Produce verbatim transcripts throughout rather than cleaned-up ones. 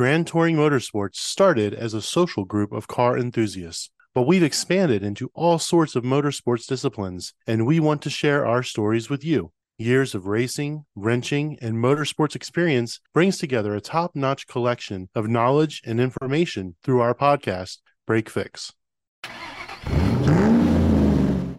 Grand Touring Motorsports started as a social group of car enthusiasts, but we've expanded into all sorts of motorsports disciplines, and we want to share our stories with you. Years of racing, wrenching, and motorsports experience brings together a top-notch collection of knowledge and information through our podcast, BreakFix.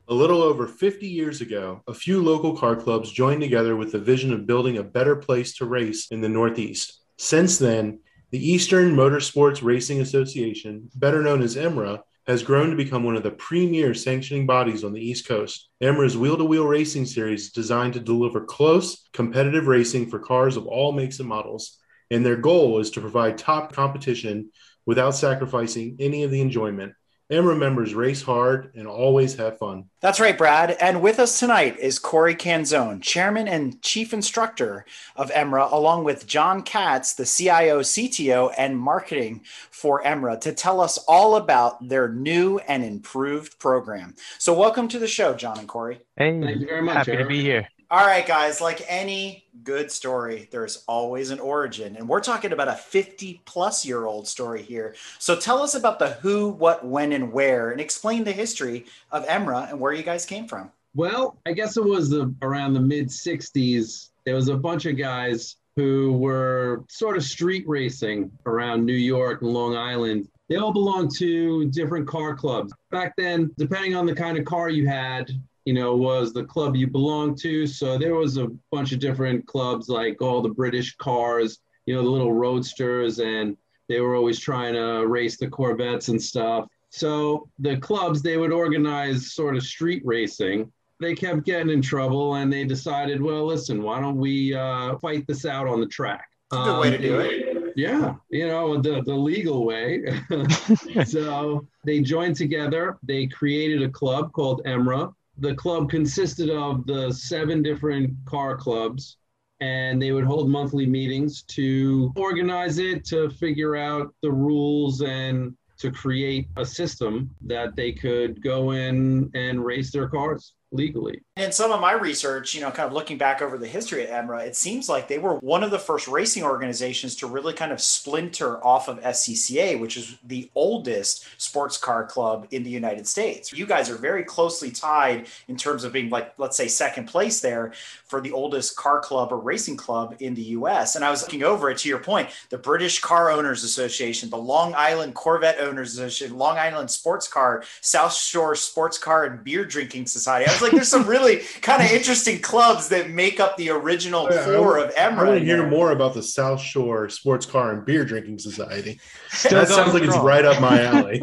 A little over fifty years ago, a few local car clubs joined together with the vision of building a better place to race in the Northeast. Since then, the Eastern Motorsports Racing Association, better known as EMRA, has grown to become one of the premier sanctioning bodies on the East Coast. EMRA's wheel-to-wheel racing series is designed to deliver close, competitive racing for cars of all makes and models, and their goal is to provide top competition without sacrificing any of the enjoyment. EMRA members race hard and always have fun. That's right, Brad. And with us tonight is Corey Canzone, Chairman and Chief Instructor of EMRA, along with John Katz, the C I O, C T O, and Marketing for EMRA, to tell us all about their new and improved program. So welcome to the show, John and Corey. Hey, thank you very much. Happy Eric. to be here. All right, guys, like any good story, there's always an origin. And we're talking about a fifty plus year old story here. So tell us about the who, what, when, and where, and explain the history of EMRA and where you guys came from. Well, I guess it was the, around the mid sixties. There was a bunch of guys who were sort of street racing around New York and Long Island. They all belonged to different car clubs. Back then, depending on the kind of car you had, you know, was the club you belonged to. So there was a bunch of different clubs, like all the British cars, you know, the little roadsters, and they were always trying to race the Corvettes and stuff. So the clubs, they would organize sort of street racing. They kept getting in trouble, and they decided, well, listen, why don't we uh, fight this out on the track? That's a good way um, to do it. Yeah, you know, the, the legal way. So they joined together. They created a club called EMRA. The club consisted of the seven different car clubs, and they would hold monthly meetings to organize it, to figure out the rules, and to create a system that they could go in and race their cars legally. And some of my research, you know, kind of looking back over the history of EMRA, it seems like they were one of the first racing organizations to really kind of splinter off of S C C A, which is the oldest sports car club in the United States. You guys are very closely tied in terms of being, like, let's say, second place there for the oldest car club or racing club in the U S. And I was looking over it, to your point, the British Car Owners Association, the Long Island Corvette Owners Association, Long Island Sports Car, South Shore Sports Car and Beer Drinking Society. I was like, there's some really kind of interesting clubs that make up the original yeah, core of EMRA. I want to hear more about the South Shore Sports Car and Beer Drinking Society. Still that sounds like wrong. It's right up my alley.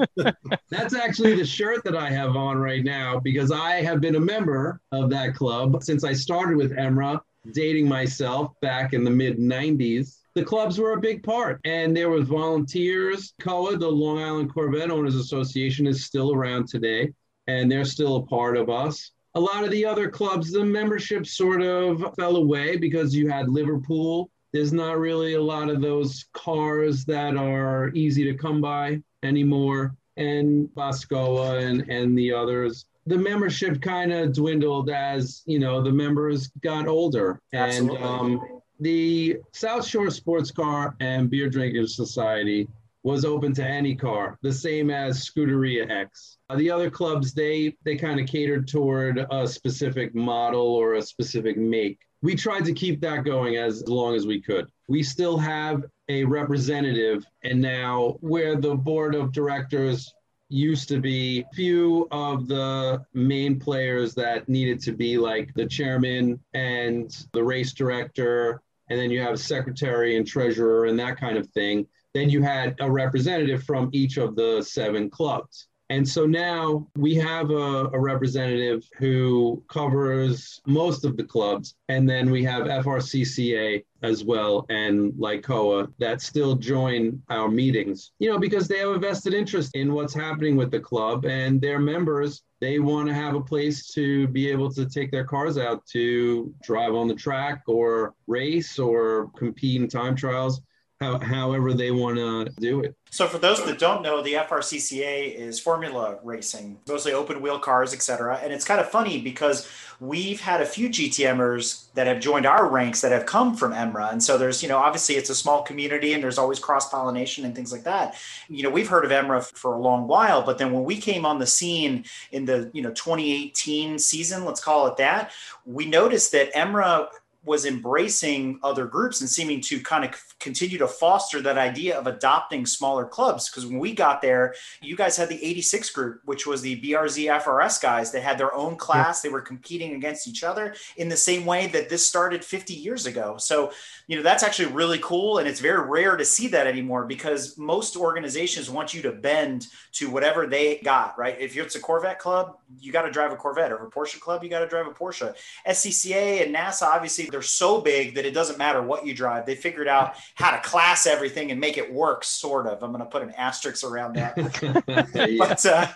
That's actually the shirt that I have on right now, because I have been a member of that club since I started with EMRA, dating myself back in the mid nineties. The clubs were a big part, and there was volunteers. C O A, the Long Island Corvette Owners Association, is still around today, and they're still a part of us. A lot of the other clubs, the membership sort of fell away because you had Liverpool. There's not really a lot of those cars that are easy to come by anymore, and Boscoa and, and the others. The membership kind of dwindled as, you know, the members got older. And um, the South Shore Sports Car and Beer Drinkers Society was open to any car, the same as Scuderia X. Uh, the other clubs, they they kind of catered toward a specific model or a specific make. We tried to keep that going as long as we could. We still have a representative, and now where the board of directors used to be, few of the main players that needed to be, like the chairman and the race director, and then you have secretary and treasurer and that kind of thing. Then you had a representative from each of the seven clubs. And so now we have a, a representative who covers most of the clubs. And then we have F R C C A as well and LICOA that still join our meetings, you know, because they have a vested interest in what's happening with the club and their members. They want to have a place to be able to take their cars out to drive on the track or race or compete in time trials. how, however they want to do it. So for those that don't know, the F R C C A is formula racing, mostly open wheel cars, et cetera. And it's kind of funny because we've had a few G T Mers that have joined our ranks that have come from E M R A. And so there's, you know, obviously it's a small community and there's always cross-pollination and things like that. You know, we've heard of E M R A for a long while, but then when we came on the scene in the, you know, twenty eighteen season, let's call it that, we noticed that E M R A was embracing other groups and seeming to kind of continue to foster that idea of adopting smaller clubs. Because when we got there, you guys had the eighty-six group, which was the B R Z F R S guys that had their own class. They were competing against each other in the same way that this started fifty years ago. So, you know, that's actually really cool. And it's very rare to see that anymore because most organizations want you to bend to whatever they got, right? If it's a Corvette club, you got to drive a Corvette, or a Porsche club, you got to drive a Porsche. S C C A and NASA, obviously, they're so big that it doesn't matter what you drive. They figured out how to class everything and make it work, sort of. I'm going to put an asterisk around that. yeah. But, uh,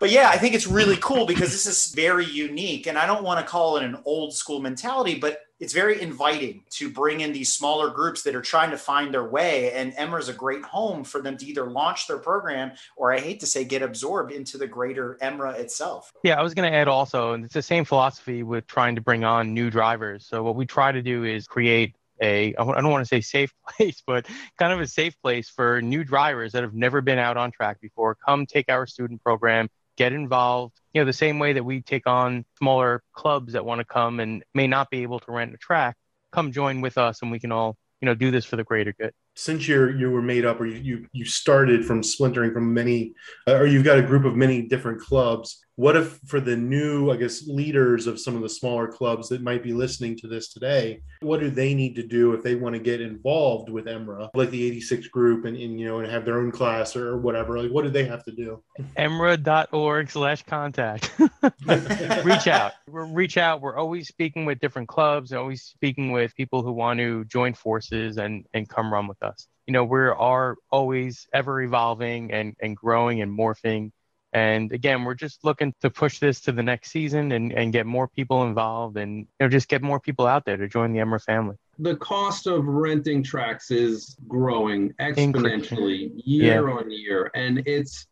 but yeah, I think it's really cool because this is very unique. And I don't want to call it an old school mentality, but it's very inviting to bring in these smaller groups that are trying to find their way. And E M R A is a great home for them to either launch their program or, I hate to say, get absorbed into the greater E M R A itself. Yeah, I was going to add also, and it's the same philosophy with trying to bring on new drivers. So what we try to do is create a, I don't want to say safe place, but kind of a safe place for new drivers that have never been out on track before. Come take our student program, get involved. You know, the same way that we take on smaller clubs that want to come and may not be able to rent a track, come join with us and we can all, you know, do this for the greater good. Since you're, you were made up, or you, you started from splintering from many, uh, or you've got a group of many different clubs, what if for the new, I guess, leaders of some of the smaller clubs that might be listening to this today, what do they need to do if they want to get involved with E M R A, like the eighty-six group and, and you know, and have their own class or whatever? Like, what do they have to do? E M R A dot org slash contact. Reach out. We're, reach out. We're always speaking with different clubs, and always speaking with people who want to join forces and, and come run with us. Us. You know, we are always ever evolving and, and growing and morphing. And again, we're just looking to push this to the next season and, and get more people involved, and you know, just get more people out there to join the E M R A family. The cost of renting tracks is growing exponentially year yeah. on year. And it's,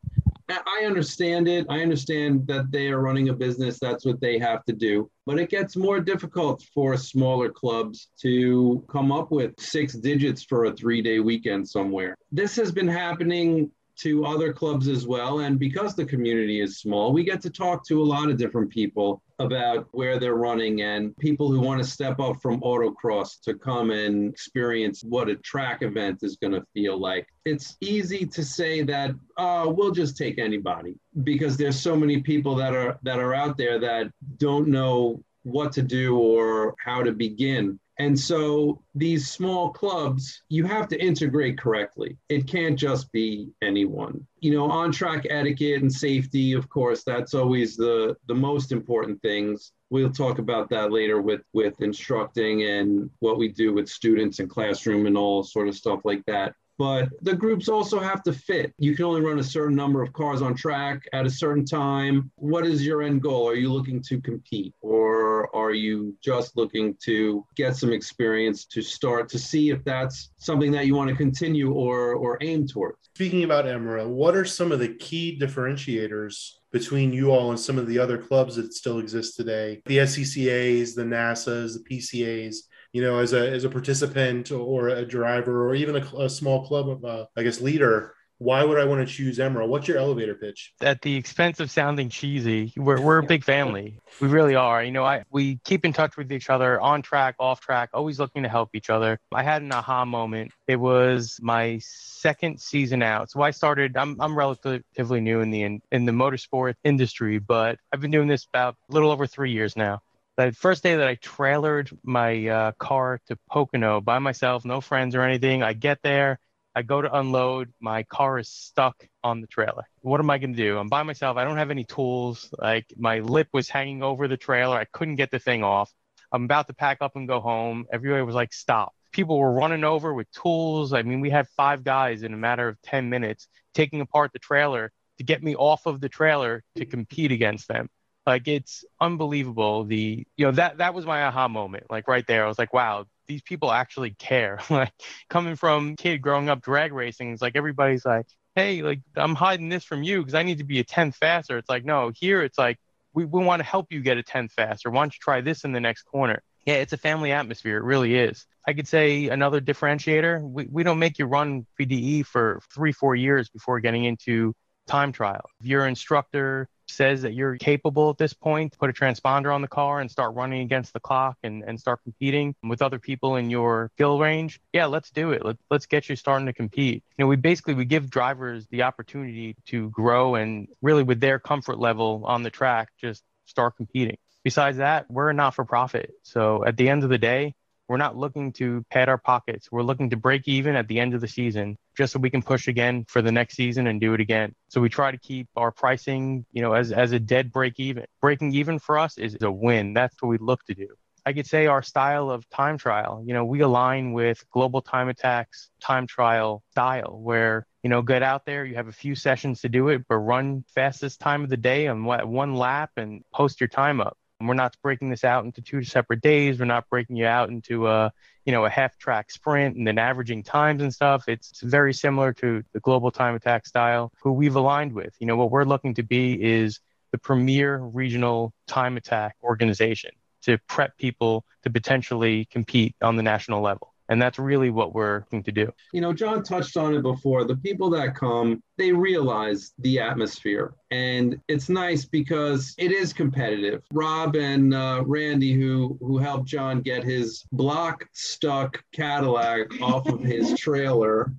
I understand it. I understand that they are running a business. That's what they have to do. But it gets more difficult for smaller clubs to come up with six digits for a three-day weekend somewhere. This has been happening to other clubs as well. And because the community is small, we get to talk to a lot of different people about where they're running, and people who want to step up from autocross to come and experience what a track event is going to feel like. It's easy to say that, oh, we'll just take anybody, because there's so many people that are that are out there that don't know what to do or how to begin. And so these small clubs, you have to integrate correctly. It can't just be anyone. You know, on-track etiquette and safety, of course, that's always the, the most important things. We'll talk about that later with, with instructing and what we do with students and classroom and all sort of stuff like that. But the groups also have to fit. You can only run a certain number of cars on track at a certain time. What is your end goal? Are you looking to compete, or are you just looking to get some experience to start to see if that's something that you want to continue or, or aim towards? Speaking about E M R A, what are some of the key differentiators between you all and some of the other clubs that still exist today? The S C C As, the NASAs, the P C As. You know, as a as a participant or a driver or even a, a small club of, uh, I guess, leader, why would I want to choose E M R A? What's your elevator pitch? At the expense of sounding cheesy, we're we're a big family. We really are. You know, I we keep in touch with each other on track, off track, always looking to help each other. I had an aha moment. It was my second season out. So I started, I'm I'm relatively new in the in, in the motorsport industry, but I've been doing this about a little over three years now. The first day that I trailered my uh, car to Pocono by myself, no friends or anything, I get there, I go to unload, my car is stuck on the trailer. What am I going to do? I'm by myself. I don't have any tools. Like, my lip was hanging over the trailer. I couldn't get the thing off. I'm about to pack up and go home. Everybody was like, stop. People were running over with tools. I mean, we had five guys in a matter of ten minutes taking apart the trailer to get me off of the trailer to compete against them. Like, it's unbelievable. The, you know, that, that was my aha moment. Like, right there, I was like, wow, these people actually care. Like, coming from kid growing up drag racing, it's like everybody's like, hey, like, I'm hiding this from you because I need to be a tenth faster. It's like, no, here it's like, we, we want to help you get a tenth faster. Why don't you try this in the next corner? Yeah, it's a family atmosphere. It really is. I could say another differentiator, we, we don't make you run P D E for three, four years before getting into time trial. If your instructor says that you're capable at this point, put a transponder on the car and start running against the clock and, and start competing with other people in your skill range. Yeah, let's do it. Let, let's get you starting to compete. You know, we basically, we give drivers the opportunity to grow and really with their comfort level on the track, just start competing. Besides that, we're a not-for-profit. So at the end of the day, we're not looking to pad our pockets. We're looking to break even at the end of the season, just so we can push again for the next season and do it again. So we try to keep our pricing, you know, as, as a dead break even. Breaking even for us is a win. That's what we look to do. I could say our style of time trial, you know, we align with Global Time Attack's time trial style where, you know, get out there, you have a few sessions to do it, but run fastest time of the day on one lap and post your time up. We're not breaking this out into two separate days. We're not breaking you out into a, you know, a half track sprint and then averaging times and stuff. It's very similar to the Global Time Attack style, who we've aligned with. You know, what we're looking to be is the premier regional time attack organization to prep people to potentially compete on the national level. And that's really what we're looking to do. You know, John touched on it before. The people that come, they realize the atmosphere. And it's nice because it is competitive. Rob and uh, Randy, who, who helped John get his block-stuck Cadillac off of his trailer,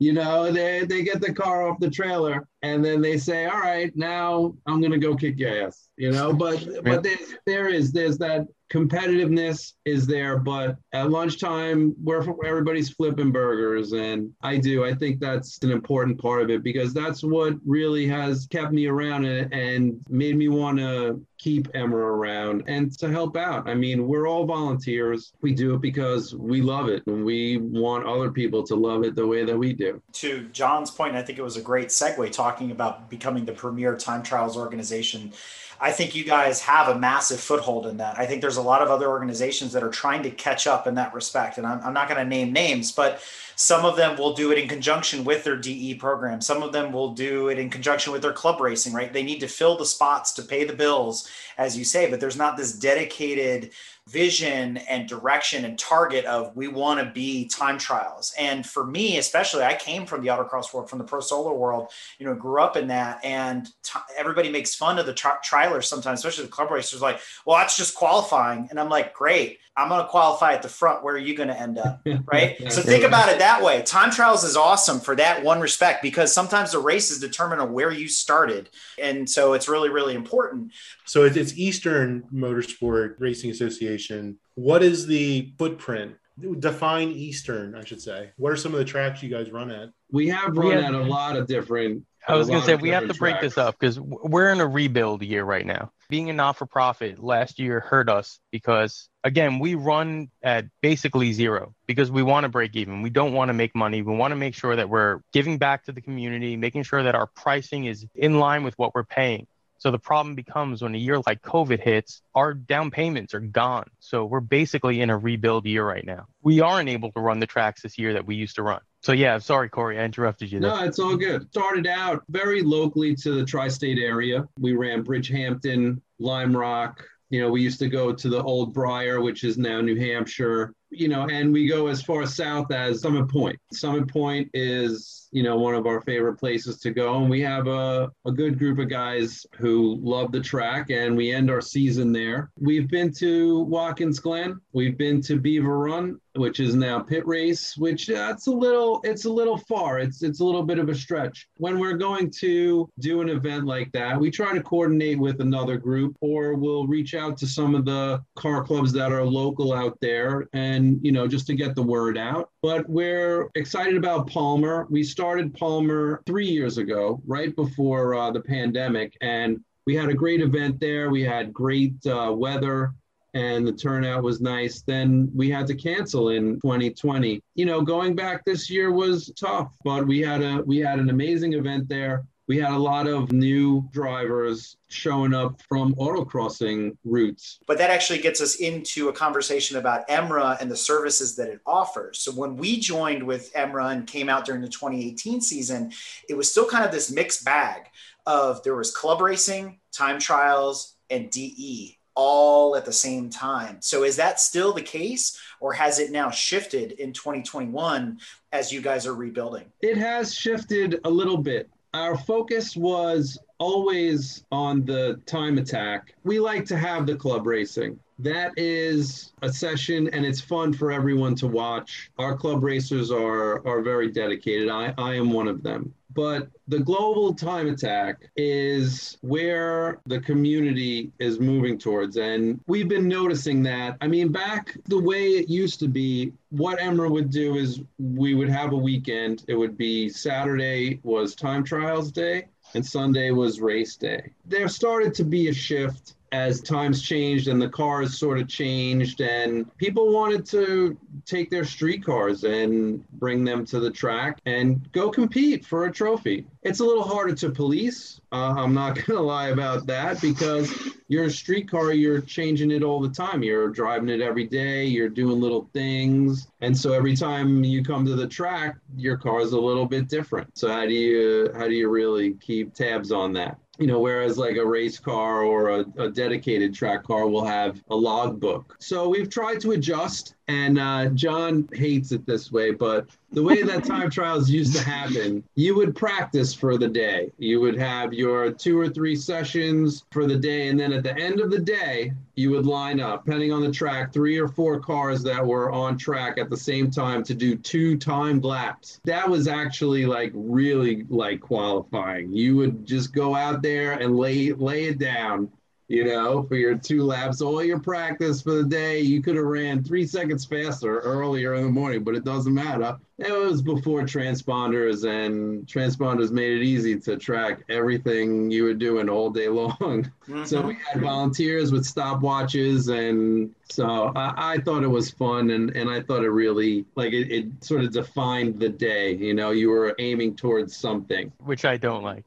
you know, they, they get the car off the trailer. And then they say, all right, now I'm going to go kick your ass, you know. But, but there, there is, there's that... competitiveness is there, but at lunchtime, where everybody's flipping burgers. And I do, I think that's an important part of it because that's what really has kept me around and, and made me want to keep Emma around and to help out. I mean, we're all volunteers. We do it because we love it and we want other people to love it the way that we do. To John's point, I think it was a great segue talking about becoming the premier time trials organization. I think you guys have a massive foothold in that. I think there's a lot of other organizations that are trying to catch up in that respect. And I'm, I'm not going to name names, but some of them will do it in conjunction with their D E program. Some of them will do it in conjunction with their club racing, right? They need to fill the spots to pay the bills, as you say, but there's not this dedicated vision and direction and target of we want to be time trials. And for me, especially, I came from the autocross world, from the pro solar world, you know, grew up in that. And t- everybody makes fun of the tri- trialers sometimes, especially the club racers, like, well, that's just qualifying. And I'm like, great, I'm going to qualify at the front. Where are you going to end up? Right. So think about it that way. Time trials is awesome for that one respect, because sometimes the races determine on where you started. And so it's really, really important. So it's Eastern Motorsport Racing Association. What is the footprint? Define Eastern, I should say. What are some of the tracks you guys run at? We have run we have, at a lot of different. I was going to say, we have to tracks. break this up because we're in a rebuild year right now. Being a not-for-profit last year hurt us because, again, we run at basically zero because we want to break even. We don't want to make money. We want to make sure that we're giving back to the community, making sure that our pricing is in line with what we're paying. So the problem becomes when a year like COVID hits, our down payments are gone. So we're basically in a rebuild year right now. We aren't able to run the tracks this year that we used to run. So yeah, sorry, Corey, I interrupted you there. No, it's all good. Started out very locally to the tri-state area. We ran Bridgehampton, Lime Rock. You know, we used to go to the old Briar, which is now New Hampshire, you know, and we go as far south as Summit Point. Summit Point is, you know, one of our favorite places to go. And we have a, a good group of guys who love the track and we end our season there. We've been to Watkins Glen. We've been to Beaver Run, which is now Pit Race, which that's a little, it's a little far. It's, it's a little bit of a stretch. When we're going to do an event like that, we try to coordinate with another group or we'll reach out to some of the car clubs that are local out there and And, you know, just to get the word out. But we're excited about Palmer. We started Palmer three years ago, right before uh, the pandemic. And we had a great event there. We had great uh, weather and the turnout was nice. Then we had to cancel in twenty twenty. You know, going back this year was tough, but we had a we had an amazing event there. we had a lot of new drivers showing up from autocrossing routes. But that actually gets us into a conversation about E M R A and the services that it offers. So when we joined with E M R A and came out during the twenty eighteen season, it was still kind of this mixed bag of there was club racing, time trials, and D E all at the same time. So is that still the case, or has it now shifted in twenty twenty-one as you guys are rebuilding? It has shifted a little bit. Our focus was always on the time attack. We like to have the club racing. That is a session, and it's fun for everyone to watch. Our club racers are, are very dedicated. I, I am one of them. But the global time attack is where the community is moving towards. And we've been noticing that. I mean, back the way it used to be, what E M R A would do is we would have a weekend. It would be Saturday was time trials day and Sunday was race day. There started to be a shift as times changed and the cars sort of changed, and people wanted to take their street cars and bring them to the track and go compete for a trophy. It's a little harder to police. Uh, I'm not going to lie about that, because you're a street car, you're changing it all the time. You're driving it every day. You're doing little things. And so every time you come to the track, your car is a little bit different. So how do you, how do you really keep tabs on that? You know, whereas like a race car or a, a dedicated track car will have a logbook. So we've tried to adjust, and uh, John hates it this way, but the way that time trials used to happen, you would practice for the day. You would have your two or three sessions for the day, and then at the end of the day, you would line up, depending on the track, three or four cars that were on track at the same time to do two timed laps. That was actually like really like qualifying. You would just go out there there and lay lay it down, you know, for your two laps, all your practice for the day. You could have ran three seconds faster earlier in the morning, but it doesn't matter. It was before transponders, and transponders made it easy to track everything you were doing all day long. Mm-hmm. So we had volunteers with stopwatches, and so I, I thought it was fun, and, and I thought it really, like, it, it sort of defined the day. You know, you were aiming towards something. Which I don't like.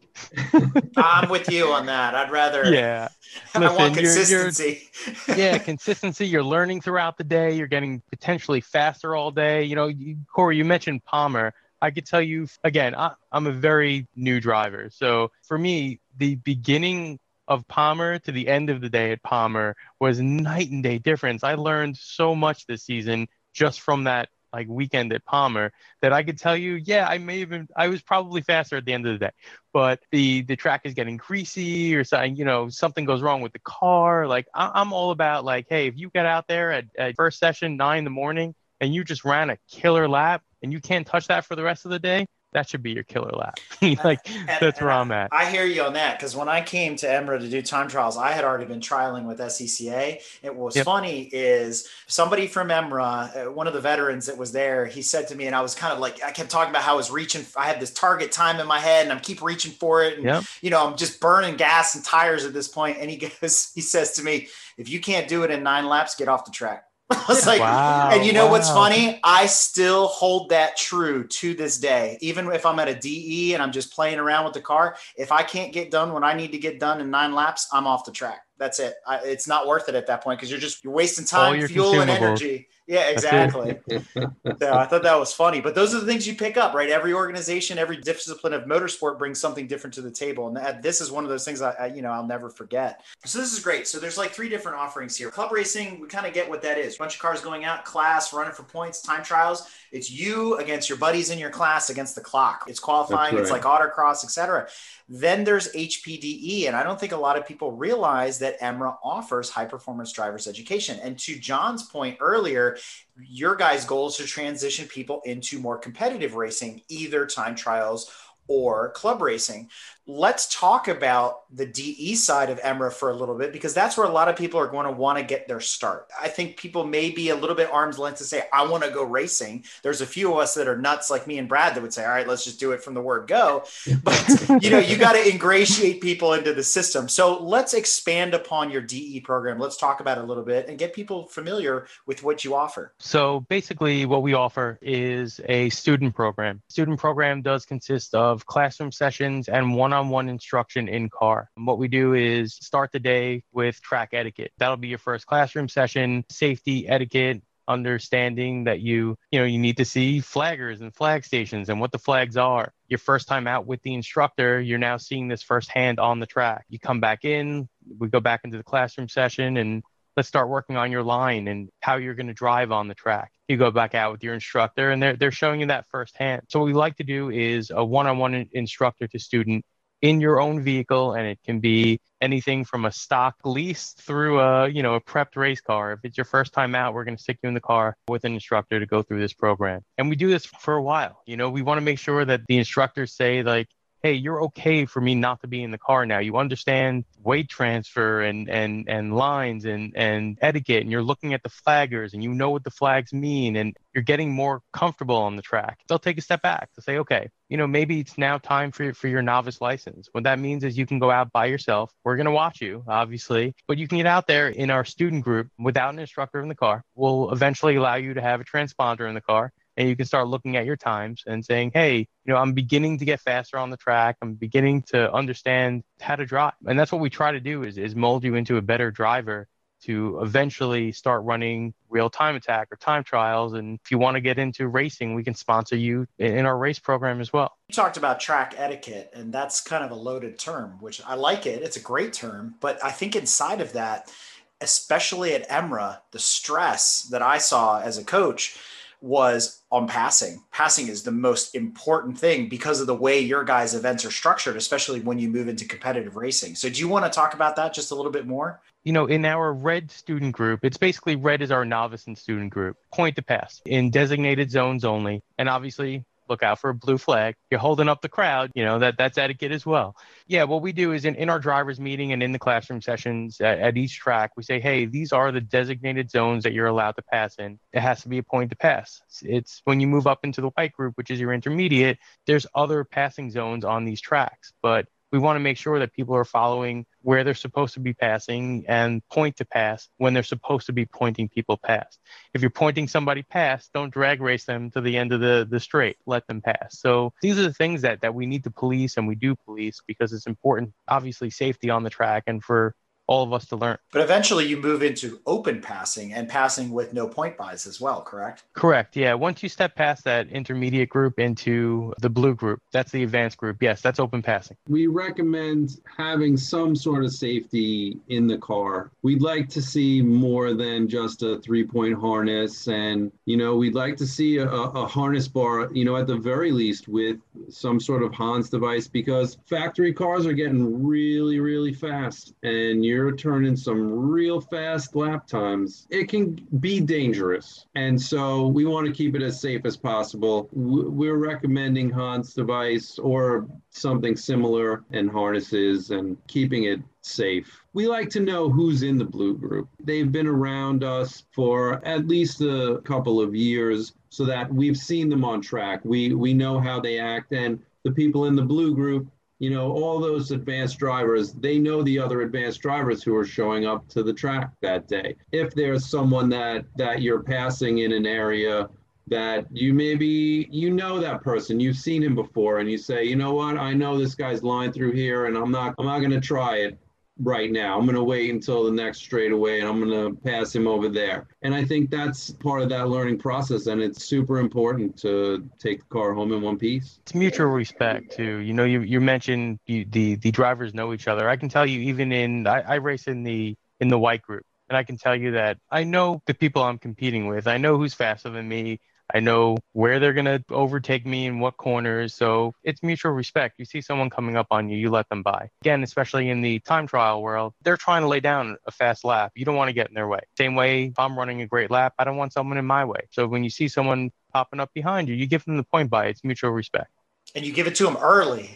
I'm with you on that. I'd rather... Yeah. Listen, I want consistency. You're, you're, yeah, consistency. You're learning throughout the day. You're getting potentially faster all day. You know, you, Corey, you mentioned Palmer. I could tell you, again, I, I'm a very new driver. So for me, the beginning of Palmer to the end of the day at Palmer was night and day difference. I learned so much this season just from that like weekend at Palmer that I could tell you, yeah, I may have been, I was probably faster at the end of the day, but the, the track is getting greasy or something, you know, something goes wrong with the car. Like I, I'm all about like, hey, if you get out there at, at first session, nine in the morning, and you just ran a killer lap and you can't touch that for the rest of the day, that should be your killer lap. Like, and, that's and where I'm at. I hear you on that, because when I came to E M R A to do time trials, I had already been trialing with S C C A. And what was yep. funny is somebody from E M R A, one of the veterans that was there, he said to me, and I was kind of like, I kept talking about how I was reaching. I had this target time in my head and I'm keep reaching for it. And, yep. you know, I'm just burning gas and tires at this point. And he goes, he says to me, if you can't do it in nine laps, get off the track. I was like, wow, and you know wow. what's funny? I still hold that true to this day. Even if I'm at a D E and I'm just playing around with the car, if I can't get done when I need to get done in nine laps, I'm off the track. That's it. I, it's not worth it at that point, because you're just you're wasting time, your fuel, and energy. Yeah, exactly. So I thought that was funny. But those are the things you pick up, right? Every organization, every discipline of motorsport brings something different to the table. And that, this is one of those things I, I, you know, I'll never forget. So this is great. So there's like three different offerings here. Club racing, we kind of get what that is. Bunch of cars going out, class, running for points, time trials. It's you against your buddies in your class against the clock. It's qualifying. Right. It's like autocross, et cetera. Then there's H P D E. And I don't think a lot of people realize that E M R A offers high performance drivers education. And to John's point earlier, your guys' goal is to transition people into more competitive racing, either time trials or club racing. Let's talk about the D E side of E M R A for a little bit, because that's where a lot of people are going to want to get their start. I think people may be a little bit arm's length to say, I want to go racing. There's a few of us that are nuts like me and Brad that would say, all right, let's just do it from the word go. But you know, you got to ingratiate people into the system. So let's expand upon your D E program. Let's talk about it a little bit and get people familiar with what you offer. So basically what we offer is a student program. Student program does consist of of classroom sessions and one-on-one instruction in car. And what we do is start the day with track etiquette. That'll be your first classroom session, safety etiquette, understanding that you, you know, you need to see flaggers and flag stations and what the flags are. Your first time out with the instructor, you're now seeing this firsthand on the track. You come back in, we go back into the classroom session, and let's start working on your line and how you're going to drive on the track. You go back out with your instructor and they're, they're showing you that firsthand. So what we like to do is a one-on-one instructor to student in your own vehicle, and it can be anything from a stock lease through a, you know, a prepped race car. If it's your first time out, we're going to stick you in the car with an instructor to go through this program. And we do this for a while. You know, we want to make sure that the instructors say, like, hey, you're okay for me not to be in the car now. You understand weight transfer and and and lines and, and etiquette, and you're looking at the flaggers and you know what the flags mean, and you're getting more comfortable on the track. They'll take a step back to say, okay, you know, maybe it's now time for, for your novice license. What that means is you can go out by yourself. We're going to watch you, obviously, but you can get out there in our student group without an instructor in the car. We'll eventually allow you to have a transponder in the car. And you can start looking at your times and saying, hey, you know, I'm beginning to get faster on the track. I'm beginning to understand how to drive. And that's what we try to do is, is mold you into a better driver to eventually start running real time attack or time trials. And if you want to get into racing, we can sponsor you in our race program as well. You talked about track etiquette, and that's kind of a loaded term, which I like it. It's a great term. But I think inside of that, especially at E M R A, the stress that I saw as a coach was on passing. Passing is the most important thing because of the way your guys' events are structured, especially when you move into competitive racing. So do you want to talk about that just a little bit more? You know, in our red student group, it's basically red is our novice and student group, point to pass in designated zones only. And obviously look out for a blue flag. You're holding up the crowd, you know, that that's etiquette as well. Yeah, what we do is in, in our driver's meeting and in the classroom sessions at, at each track, we say, hey, these are the designated zones that you're allowed to pass in. It has to be a point to pass. It's, it's when you move up into the white group, which is your intermediate, there's other passing zones on these tracks, but we want to make sure that people are following where they're supposed to be passing and point to pass when they're supposed to be pointing people past. If you're pointing somebody past, don't drag race them to the end of the, the straight. Let them pass. So these are the things that, that we need to police, and we do police because it's important, obviously, safety on the track and for all of us to learn. But eventually you move into open passing and passing with no point buys as well, correct? Correct. Yeah. Once you step past that intermediate group into the blue group, that's the advanced group. Yes, that's open passing. We recommend having some sort of safety in the car. We'd like to see more than just a three-point harness. And, you know, we'd like to see a, a harness bar, you know, at the very least with some sort of Hans device, because factory cars are getting really, really fast. And you're You're turning some real fast lap times. It can be dangerous. And so we want to keep it as safe as possible. We're recommending Hans device or something similar and harnesses and keeping it safe. We like to know who's in the blue group. They've been around us for at least a couple of years so that we've seen them on track. We, we know how they act, and the people in the blue group, you know, all those advanced drivers, they know the other advanced drivers who are showing up to the track that day. If there's someone that, that you're passing in an area that you maybe, you know that person, you've seen him before, and you say, you know what, I know this guy's lying through here, and I'm not, I'm not going to try it right now. I'm going to wait until the next straightaway, and I'm going to pass him over there. And I think that's part of that learning process, and it's super important to take the car home in one piece. It's mutual respect too. You know, you, you mentioned you, the the drivers know each other. I can tell you, even in I, I race in the in the white group, and I can tell you that I know the people I'm competing with. I know who's faster than me. I know where they're going to overtake me in what corners. So it's mutual respect. You see someone coming up on you, you let them by. Again, especially in the time trial world, they're trying to lay down a fast lap. You don't want to get in their way. Same way, if I'm running a great lap, I don't want someone in my way. So when you see someone popping up behind you, you give them the point by. It's mutual respect. And you give it to them early.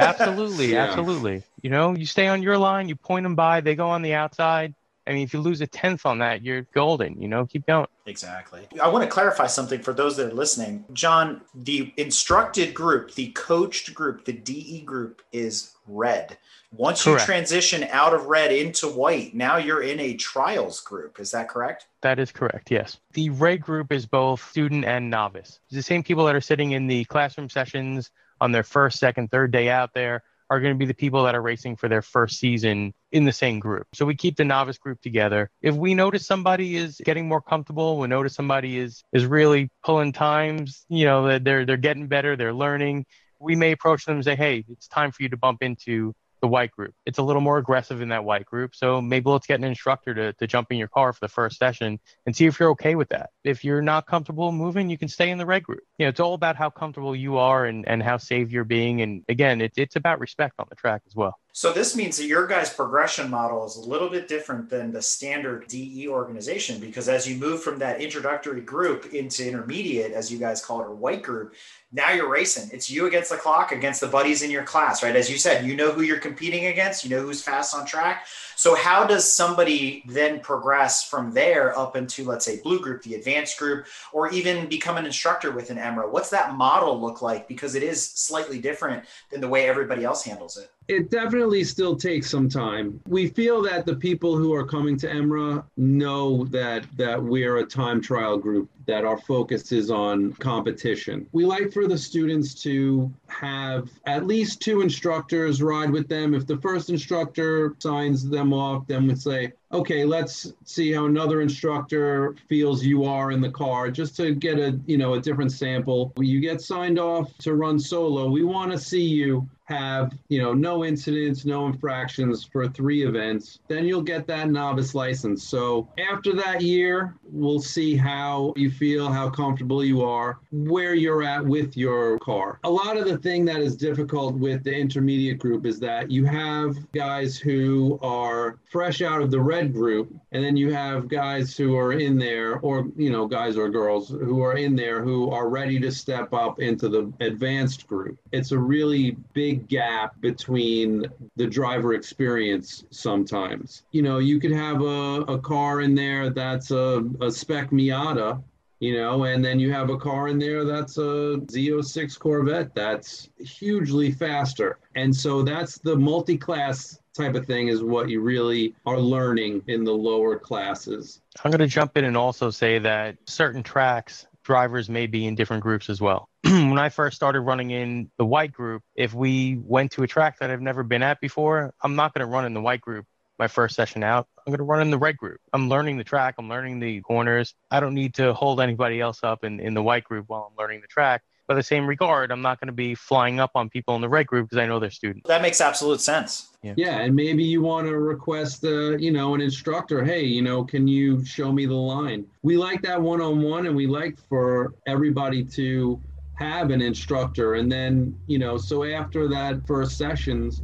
Absolutely. Yeah. Absolutely. You know, you stay on your line, you point them by, they go on the outside. I mean, if you lose a tenth on that, you're golden, you know, keep going. Exactly. I want to clarify something for those that are listening. John, the instructed group, the coached group, the D E group is red. Once correct. You transition out of red into white, now you're in a trials group. Is that correct? That is correct, yes. The red group is both student and novice. It's the same people that are sitting in the classroom sessions on their first, second, third day out there are going to be the people that are racing for their first season in the same group. So we keep the novice group together. If we notice somebody is getting more comfortable, we notice somebody is is really pulling times, you know, that they're they're getting better, they're learning, we may approach them and say, hey, it's time for you to bump into the white group. It's a little more aggressive in that white group. So maybe let's get an instructor to, to jump in your car for the first session and see if you're okay with that. If you're not comfortable moving, you can stay in the red group. You know, it's all about how comfortable you are and, and how safe you're being. And again, it, it's about respect on the track as well. So this means that your guys' progression model is a little bit different than the standard D E organization, because as you move from that introductory group into intermediate, as you guys call it, or white group, now you're racing. It's you against the clock, against the buddies in your class, right? As you said, you know who you're competing against, you know who's fast on track. So how does somebody then progress from there up into, let's say, blue group, the advanced group, or even become an instructor with an E M R A? What's that model look like? Because it is slightly different than the way everybody else handles it. It definitely still takes some time. We feel that the people who are coming to E M R A know that that we're a time trial group, that our focus is on competition. We like for the students to have at least two instructors ride with them. If the first instructor signs them off, then we say, okay, let's see how another instructor feels you are in the car, just to get a, you know, a different sample. When you get signed off to run solo, we want to see you have, you know, no incidents, no infractions for three events. Then you'll get that novice license. So after that year, we'll see how you feel, how comfortable you are, where you're at with your car. A lot of the thing that is difficult with the intermediate group is that you have guys who are fresh out of the red group, and then you have guys who are in there, or, you know, guys or girls who are in there who are ready to step up into the advanced group. It's a really big gap between the driver experience sometimes. You know, you could have a, a car in there that's a, a spec Miata, you know, and then you have a car in there that's a Z oh six Corvette that's hugely faster. And so that's the multi-class type of thing is what you really are learning in the lower classes. I'm going to jump in and also say that certain tracks, drivers may be in different groups as well. When I first started running in the white group, if we went to a track that I've never been at before, I'm not going to run in the white group my first session out. I'm going to run in the red group. I'm learning the track. I'm learning the corners. I don't need to hold anybody else up in, in the white group while I'm learning the track. By the same regard, I'm not going to be flying up on people in the red group because I know they're students. That makes absolute sense. Yeah. Yeah, and maybe you want to request, uh, you know, an instructor. Hey, you know, can you show me the line? We like that one-on-one, and we like for everybody to have an instructor. And then, you know, so after that first sessions,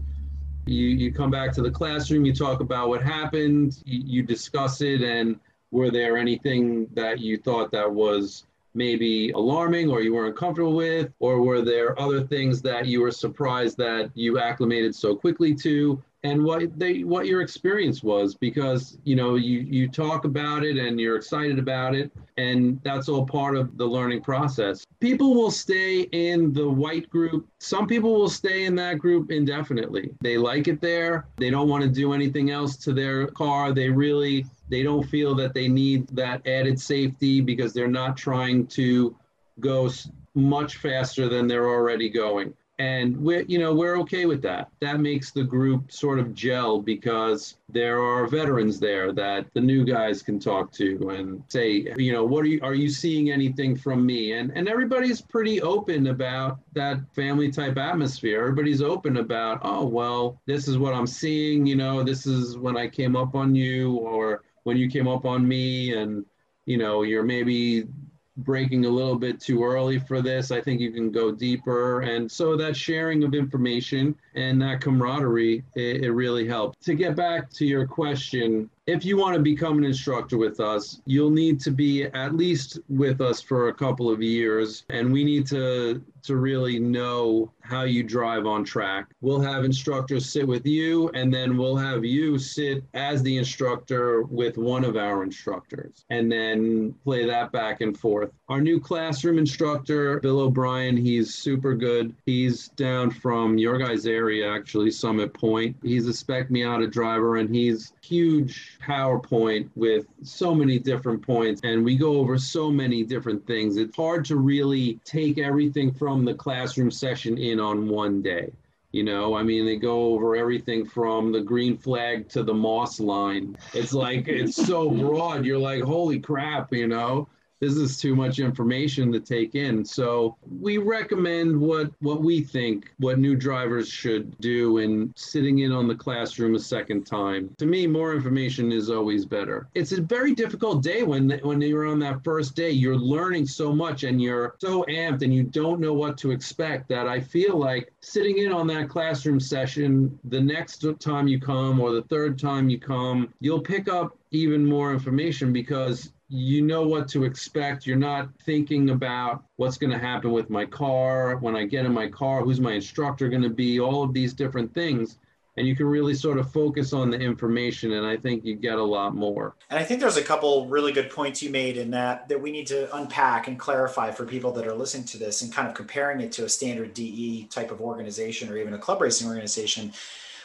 you, you come back to the classroom, you talk about what happened, you, you discuss it, and were there anything that you thought that was maybe alarming or you weren't comfortable with, or were there other things that you were surprised that you acclimated so quickly to, and what they what your experience was, because you know you you talk about it and you're excited about it, and that's all part of the learning process. People will stay in the white group. Some people will stay in that group indefinitely. They like it there. They don't want to do anything else to their car. They really They don't feel that they need that added safety because they're not trying to go much faster than they're already going. And we're, you know, we're okay with that. That makes the group sort of gel because there are veterans there that the new guys can talk to and say, you know, what are you, are you seeing anything from me? And and everybody's pretty open about that family type atmosphere. Everybody's open about, oh, well, this is what I'm seeing. You know, this is when I came up on you, or when you came up on me, and, you know, you're maybe breaking a little bit too early for this. I think you can go deeper. And so that sharing of information and that camaraderie, it, it really helped. To get back to your question, if you want to become an instructor with us, you'll need to be at least with us for a couple of years, and we need to to really know how you drive on track. We'll have instructors sit with you, and then we'll have you sit as the instructor with one of our instructors, and then play that back and forth. Our new classroom instructor, Bill O'Brien, he's super good. He's down from your guys' area, actually, Summit Point. He's a spec Miata driver, and he's huge PowerPoint with so many different points, and we go over so many different things. It's hard to really take everything from the classroom session in on one day. You know, I mean, they go over everything from the green flag to the moss line. It's like, it's so broad. You're like, holy crap, you know, this is too much information to take in. So we recommend what, what we think, what new drivers should do in sitting in on the classroom a second time. To me, more information is always better. It's a very difficult day when, when you're on that first day. You're learning so much and you're so amped and you don't know what to expect, that I feel like sitting in on that classroom session, the next time you come or the third time you come, you'll pick up even more information because you know what to expect. You're not thinking about what's going to happen with my car, when I get in my car, who's my instructor going to be, all of these different things. And you can really sort of focus on the information, and I think you get a lot more. And I think there's a couple really good points you made in that that we need to unpack and clarify for people that are listening to this and kind of comparing it to a standard D E type of organization or even a club racing organization.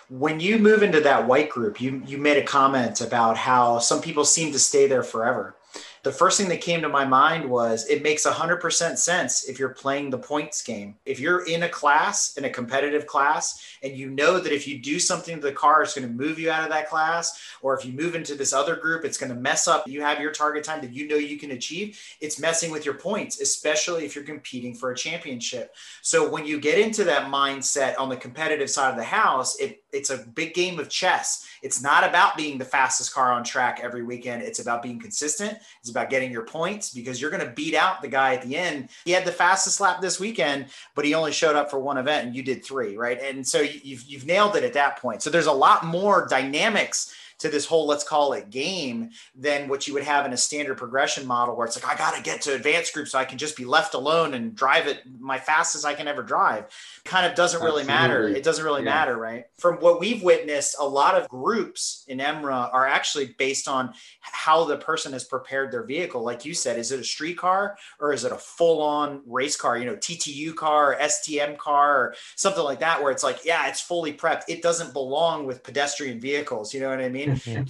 When you move into that white group, you, you made a comment about how some people seem to stay there forever. The first thing that came to my mind was it makes one hundred percent sense if you're playing the points game. If you're in a class, in a competitive class, and you know that if you do something to the car, it's going to move you out of that class, or if you move into this other group, it's going to mess up. You have your target time that you know you can achieve. It's messing with your points, especially if you're competing for a championship. So when you get into that mindset on the competitive side of the house, it It's a big game of chess. It's not about being the fastest car on track every weekend. It's about being consistent. It's about getting your points, because you're going to beat out the guy at the end. He had the fastest lap this weekend, but he only showed up for one event and you did three, right? And so you've, you've nailed it at that point. So there's a lot more dynamics to this whole, let's call it game, than what you would have in a standard progression model where it's like, I got to get to advanced group so I can just be left alone and drive it my fastest I can ever drive. Kind of doesn't really Absolutely. matter. It doesn't really yeah. matter, right? From what we've witnessed, a lot of groups in E M R A are actually based on how the person has prepared their vehicle. Like you said, is it a street car or is it a full-on race car, you know, T T U car, or S T M car, or something like that, where it's like, yeah, it's fully prepped. It doesn't belong with pedestrian vehicles. You know what I mean? Yeah.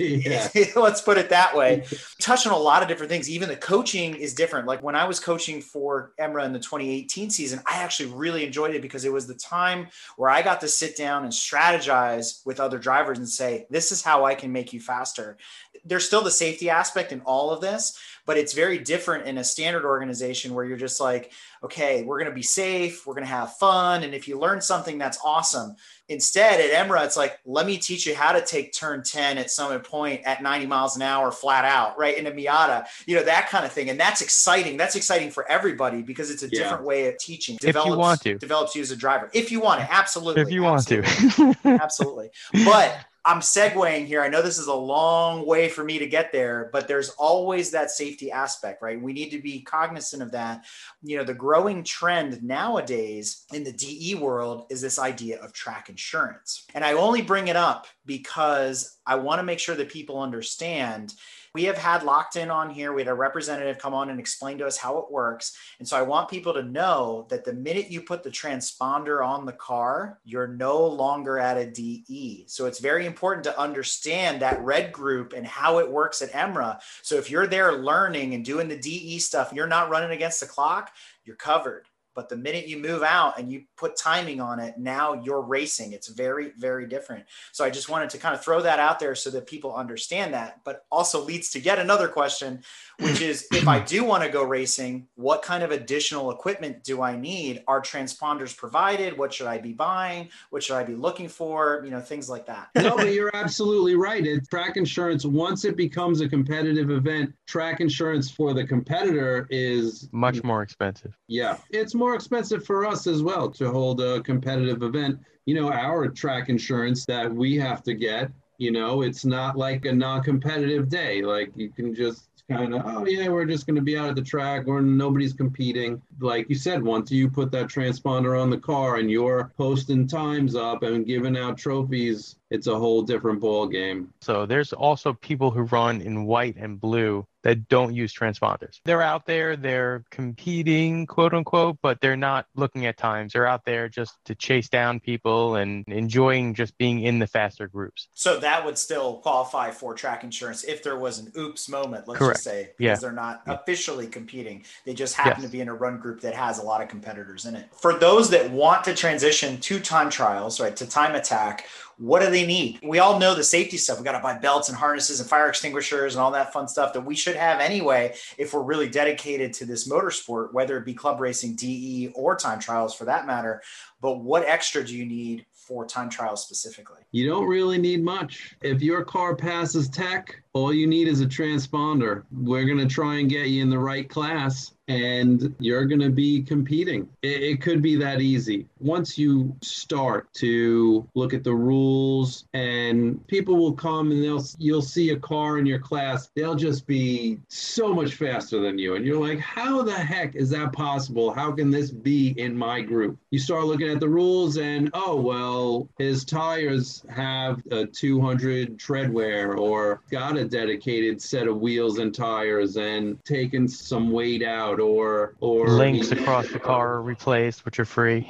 Let's put it that way. Touch on a lot of different things. Even the coaching is different. Like when I was coaching for E M R A in the twenty eighteen season, I actually really enjoyed it because it was the time where I got to sit down and strategize with other drivers and say, this is how I can make you faster. There's still the safety aspect in all of this, but it's very different in a standard organization where you're just like, okay, we're going to be safe. We're going to have fun. And if you learn something, that's awesome. Instead at E M R A, it's like, let me teach you how to take turn ten at Summit Point at ninety miles an hour flat out, right? In a Miata, you know, that kind of thing. And that's exciting. That's exciting for everybody because it's a yeah. different way of teaching. Develops, if you want to. Develops you as a driver. If you want to, absolutely. If you absolutely. want to. Absolutely. But I'm segueing here. I know this is a long way for me to get there, but there's always that safety aspect, right? We need to be cognizant of that. You know, the growing trend nowadays in the D E world is this idea of track insurance. And I only bring it up because I want to make sure that people understand. We have had Locked In on here. We had a representative come on and explain to us how it works. And so I want people to know that the minute you put the transponder on the car, you're no longer at a D E. So it's very important to understand that red group and how it works at E M R A. So if you're there learning and doing the D E stuff, you're not running against the clock, you're covered. But the minute you move out and you put timing on it, now you're racing. It's very, very different. So I just wanted to kind of throw that out there so that people understand that, but also leads to yet another question, which is if I do want to go racing, what kind of additional equipment do I need? Are transponders provided? What should I be buying? What should I be looking for? You know, things like that. No, but you're absolutely right. It's track insurance. Once it becomes a competitive event, track insurance for the competitor is much more expensive. Yeah. It's more more expensive for us as well to hold a competitive event. You know, our track insurance that we have to get, you know, it's not like a non-competitive day. Like you can just kind of, oh yeah, we're just going to be out at the track or nobody's competing. Like you said, once you put that transponder on the car and you're posting times up and giving out trophies, it's a whole different ball game. So there's also people who run in white and blue that don't use transponders. They're out there, they're competing, quote unquote, but they're not looking at times. They're out there just to chase down people and enjoying just being in the faster groups. So that would still qualify for track insurance if there was an oops moment, let's Correct. Just say, because yeah. they're not yeah. officially competing. They just happen yes. to be in a run group that has a lot of competitors in it. For those that want to transition to time trials, right, to time attack, what do they need? We all know the safety stuff. We got to buy belts and harnesses and fire extinguishers and all that fun stuff that we should have anyway if we're really dedicated to this motorsport, whether it be club racing, D E, or time trials for that matter. But what extra do you need for time trials specifically? You don't really need much. If your car passes tech, all you need is a transponder. We're going to try and get you in the right class, and you're going to be competing. It, it could be that easy. Once you start to look at the rules, and people will come and they'll you'll see a car in your class, they'll just be so much faster than you. And you're like, how the heck is that possible? How can this be in my group? You start looking at the rules and, oh, well, his tires have a two hundred tread wear, or got a dedicated set of wheels and tires and taken some weight out, or or links across the car are replaced, which are free.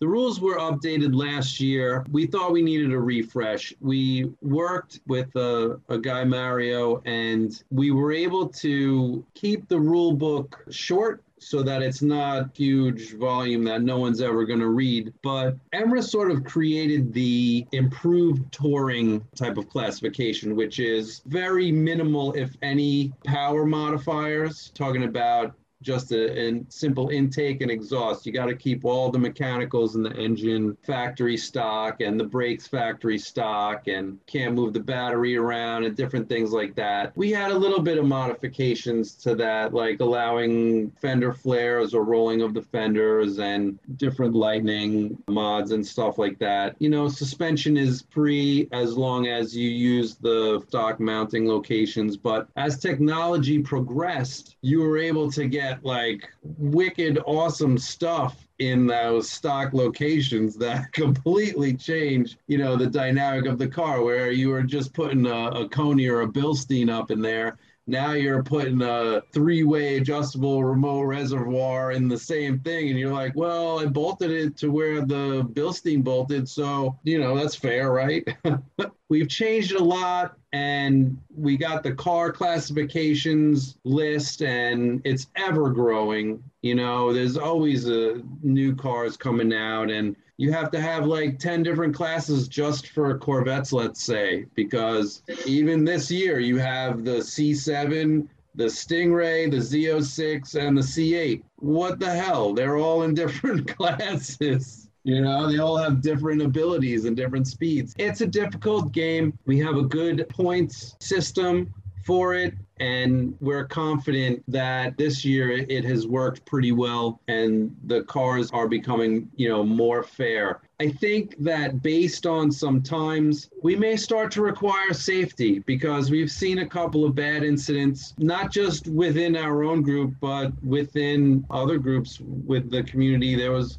The rules were updated last year. We thought we needed a refresh. We worked with a, a guy, Mario, and we were able to keep the rule book short, so that it's not huge volume that no one's ever going to read. But E M R A sort of created the improved touring type of classification, which is very minimal, if any, power modifiers, talking about just a, a simple intake and exhaust. You got to keep all the mechanicals in the engine factory stock, and the brakes factory stock, and can't move the battery around, and different things like that. We had a little bit of modifications to that, like allowing fender flares or rolling of the fenders and different lightning mods and stuff like that. You know, suspension is free as long as you use the stock mounting locations. But as technology progressed, you were able to get like wicked awesome stuff in those stock locations that completely change, you know, the dynamic of the car, where you were just putting a, a Coney or a Bilstein up in there. Now you're putting a three-way adjustable remote reservoir in the same thing. And you're like, well, I bolted it to where the Bilstein bolted. So, you know, that's fair, right? We've changed a lot, and we got the car classifications list, and it's ever growing. You know, there's always a new cars coming out, and you have to have like ten different classes just for Corvettes, let's say, because even this year you have the C seven, the Stingray, the Z oh six, and the C eight. What the hell? They're all in different classes. You know, they all have different abilities and different speeds. It's a difficult game. We have a good points system for it, and we're confident that this year it has worked pretty well, and the cars are becoming, you know, more fair. I think that based on some times, we may start to require safety, because we've seen a couple of bad incidents, not just within our own group, but within other groups with the community. There was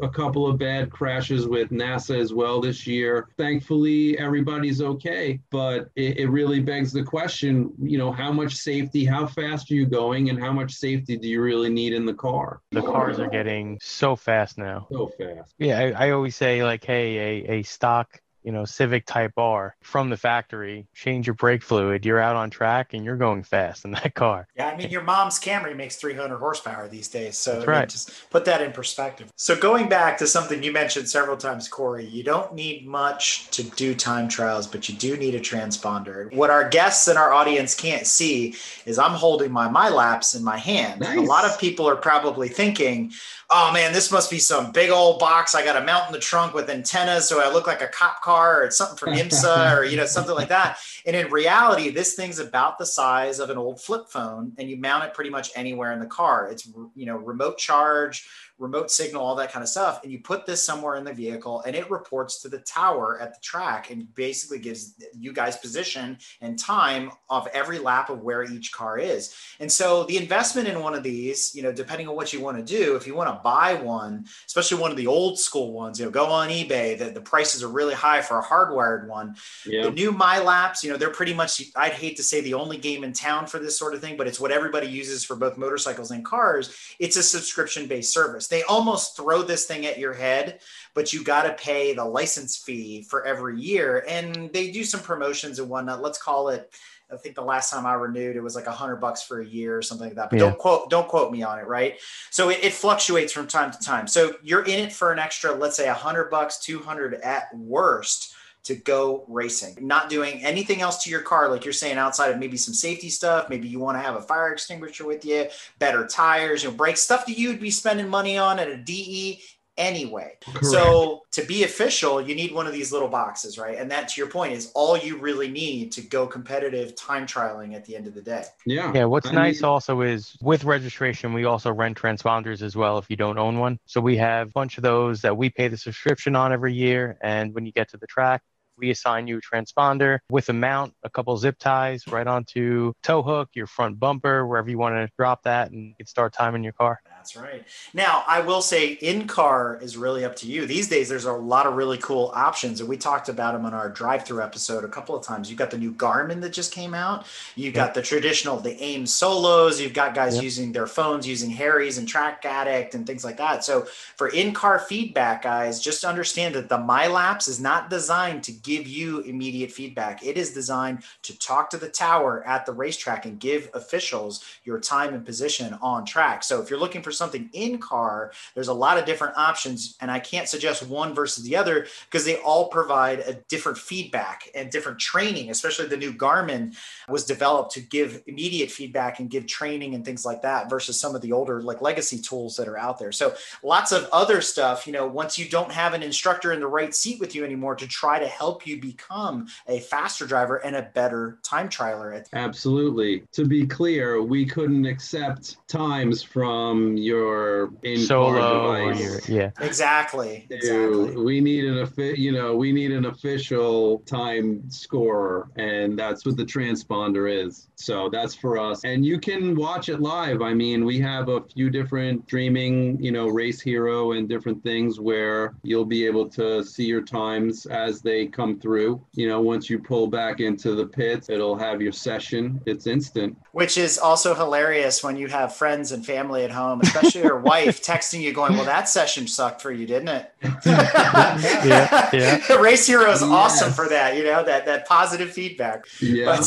a couple of bad crashes with NASA as well this year. Thankfully, everybody's okay, but it, it really begs the question, you know, how much safety, how fast are you going, and how much safety do you really need in the car? The cars are getting so fast now. So fast. Yeah, I, I always say, like, hey, a, a stock, you know, Civic Type R from the factory, change your brake fluid, you're out on track and you're going fast in that car. Yeah, I mean, your mom's Camry makes three hundred horsepower these days. So that's right. I mean, just put that in perspective. So going back to something you mentioned several times, Corey, you don't need much to do time trials, but you do need a transponder. What our guests and our audience can't see is I'm holding my MyLaps in my hand. Nice. A lot of people are probably thinking, oh man, this must be some big old box I got to mount in the trunk with antennas so I look like a cop car, or it's something from IMSA, or, you know, something like that. And in reality, this thing's about the size of an old flip phone, and you mount it pretty much anywhere in the car. It's, you know, remote charge, remote signal, all that kind of stuff. And you put this somewhere in the vehicle and it reports to the tower at the track and basically gives you guys position and time of every lap of where each car is. And so the investment in one of these, you know, depending on what you want to do, if you want to buy one, especially one of the old school ones, you know, go on eBay, the, the prices are really high for a hardwired one. Yeah. The new MyLaps, you know, they're pretty much, I'd hate to say the only game in town for this sort of thing, but it's what everybody uses for both motorcycles and cars. It's a subscription-based service. They almost throw this thing at your head, but you got to pay the license fee for every year. And they do some promotions and whatnot. Let's call it, I think the last time I renewed, it was like a hundred bucks for a year or something like that. But yeah. don't quote, don't quote me on it. Right. So it, it fluctuates from time to time. So you're in it for an extra, let's say a hundred bucks, two hundred at worst, to go racing, not doing anything else to your car. Like you're saying, outside of maybe some safety stuff, maybe you want to have a fire extinguisher with you, better tires, you know, brakes, stuff that you'd be spending money on at a D E anyway. Correct. So to be official, you need one of these little boxes, right? And that, to your point, is all you really need to go competitive time trialing at the end of the day. Yeah. Yeah. What's I nice mean... also is with registration, we also rent transponders as well if you don't own one. So we have a bunch of those that we pay the subscription on every year. And when you get to the track, we assign you a transponder with a mount, a couple zip ties right onto tow hook, your front bumper, wherever you want to drop that, and you can start timing your car. That's right. Now, I will say in-car is really up to you. These days, there's a lot of really cool options, and we talked about them on our drive-through episode a couple of times. You've got the new Garmin that just came out. You've yep. got the traditional, the AIM Solos. You've got guys yep. using their phones, using Harry's and Track Addict and things like that. So for in-car feedback, guys, just understand that the MyLaps is not designed to give you immediate feedback. It is designed to talk to the tower at the racetrack and give officials your time and position on track. So if you're looking for something in car, there's a lot of different options, and I can't suggest one versus the other because they all provide a different feedback and different training. Especially the new Garmin was developed to give immediate feedback and give training and things like that versus some of the older like legacy tools that are out there. So lots of other stuff, you know, once you don't have an instructor in the right seat with you anymore to try to help you become a faster driver and a better time trialer. Absolutely. To be clear, we couldn't accept times from your in-car device. Yeah, exactly. To, exactly. We need an you know we need an official time scorer, and that's what the transponder is. So that's for us. And you can watch it live. I mean, we have a few different streaming, you know, Race Hero and different things where you'll be able to see your times as they come through. You know, once you pull back into the pits, it'll have your session. It's instant. Which is also hilarious when you have friends and family at home, especially your wife texting you going, well, that session sucked for you, didn't it? yeah, yeah. Race Hero is yes. awesome for that, you know, that that positive feedback. Yeah.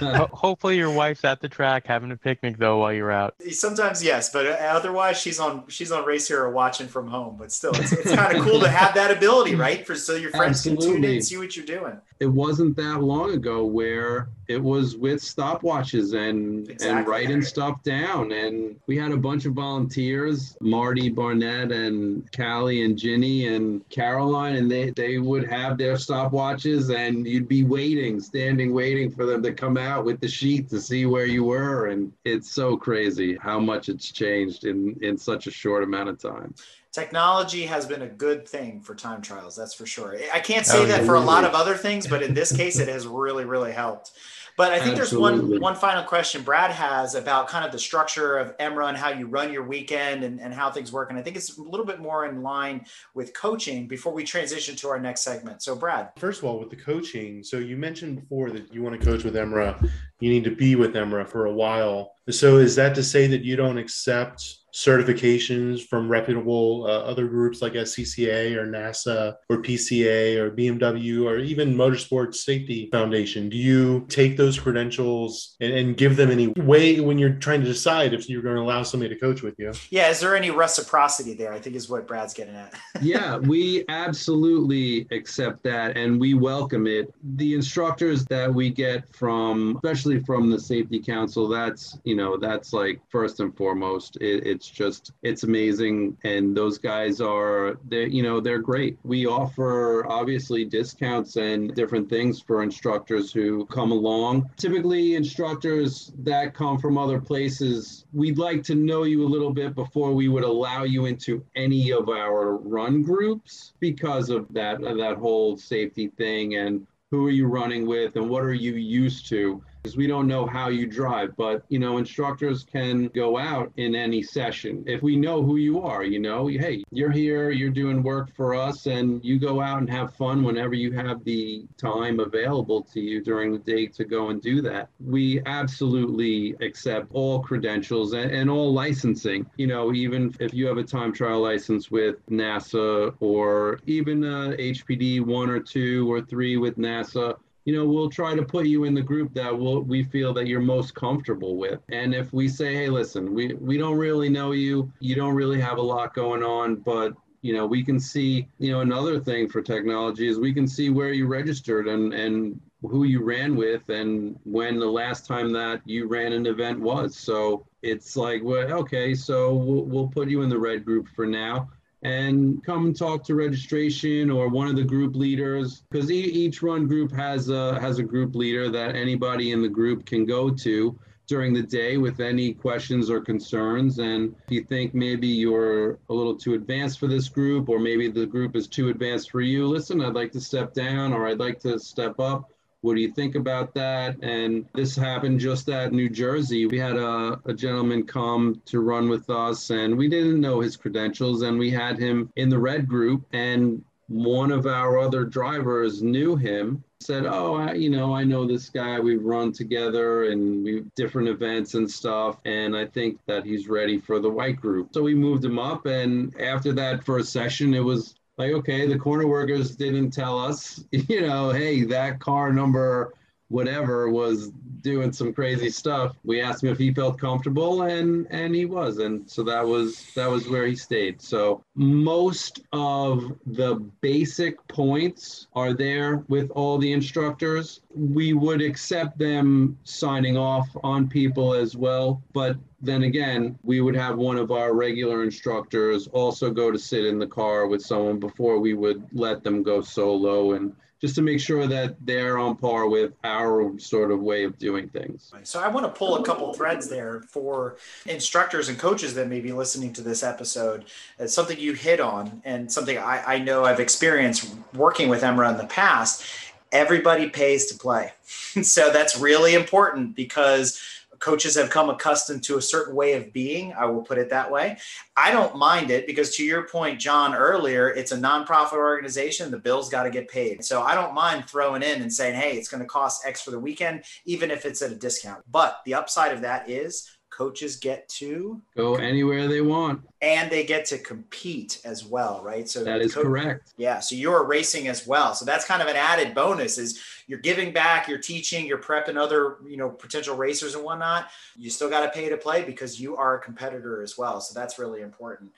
But hopefully your wife's at the track having a picnic though while you're out. Sometimes yes, but otherwise she's on she's on Race Hero watching from home. But still, it's, it's kind of cool to have that ability, right? For so your friends Absolutely. Can tune in and see what you're doing. It wasn't that long ago where it was with stopwatches and exactly. and writing stuff down. And we had a bunch of volunteers, Marty Barnett and Callie and Ginny and Caroline, and they, they would have their stopwatches, and you'd be waiting, standing waiting for them to come out with the sheet to see where you were. And it's so crazy how much it's changed in, in such a short amount of time. Technology has been a good thing for time trials, that's for sure. I can't say oh, that for really. a lot of other things, but in this case, it has really, really helped. But I think Absolutely. there's one one final question Brad has about kind of the structure of E M R A and how you run your weekend and, and how things work. And I think it's a little bit more in line with coaching before we transition to our next segment. So Brad. First of all, with the coaching, so you mentioned before that you want to coach with E M R A. You need to be with E M R A for a while. So is that to say that you don't accept certifications from reputable uh, other groups like S C C A or NASA or P C A or B M W or even Motorsports Safety Foundation? Do you take those credentials and, and give them any way when you're trying to decide if you're going to allow somebody to coach with you? Yeah, is there any reciprocity there? I think is what Brad's getting at. Yeah, we absolutely accept that and we welcome it. The instructors that we get from, especially from the Safety Council, that's, you know, that's like first and foremost, it, it's It's just, it's amazing. And those guys are, they, you know, they're great. We offer obviously discounts and different things for instructors who come along. Typically instructors that come from other places, we'd like to know you a little bit before we would allow you into any of our run groups because of that, that whole safety thing and who are you running with and what are you used to? Because we don't know how you drive, but, you know, instructors can go out in any session. If we know who you are, you know, hey, you're here, you're doing work for us, and you go out and have fun whenever you have the time available to you during the day to go and do that. We absolutely accept all credentials and, and all licensing. You know, even if you have a time trial license with NASA or even a H P D one or two or three with NASA, you know, we'll try to put you in the group that we'll, we feel that you're most comfortable with. And if we say, hey, listen, we, we don't really know you, you don't really have a lot going on, but, you know, we can see, you know, another thing for technology is we can see where you registered and, and who you ran with and when the last time that you ran an event was. So it's like, well, okay, so we'll, we'll put you in the red group for now. And come talk to registration or one of the group leaders, because e- each run group has a, has a group leader that anybody in the group can go to during the day with any questions or concerns. And if you think maybe you're a little too advanced for this group, or maybe the group is too advanced for you, listen, I'd like to step down or I'd like to step up. What do you think about that? And this happened just at New Jersey. We had a, a gentleman come to run with us and we didn't know his credentials and we had him in the red group and one of our other drivers knew him, said, oh, I, you know, I know this guy. We've run together and we've different events and stuff. And I think that he's ready for the white group. So we moved him up. And after that first session, it was like, okay, the corner workers didn't tell us, you know, hey, that car number, whatever, was doing some crazy stuff. We asked him if he felt comfortable and, and he was. And so that was, that was where he stayed. So most of the basic points are there with all the instructors. We would accept them signing off on people as well, but then again, we would have one of our regular instructors also go to sit in the car with someone before we would let them go solo, and just to make sure that they're on par with our sort of way of doing things. So I want to pull a couple threads there for instructors and coaches that may be listening to this episode. It's something you hit on and something I, I know I've experienced working with E M R A in the past. Everybody pays to play. So that's really important because coaches have come accustomed to a certain way of being. I will put it that way. I don't mind it because, to your point, John, earlier, it's a nonprofit organization. The bill's got to get paid. So I don't mind throwing in and saying, hey, it's going to cost X for the weekend, even if it's at a discount. But the upside of that is coaches get to go anywhere they want. And they get to compete as well, right? So that is co- correct. Yeah. So you're racing as well. So that's kind of an added bonus is you're giving back, you're teaching, you're prepping other, you know, potential racers and whatnot. You still got to pay to play because you are a competitor as well. So that's really important.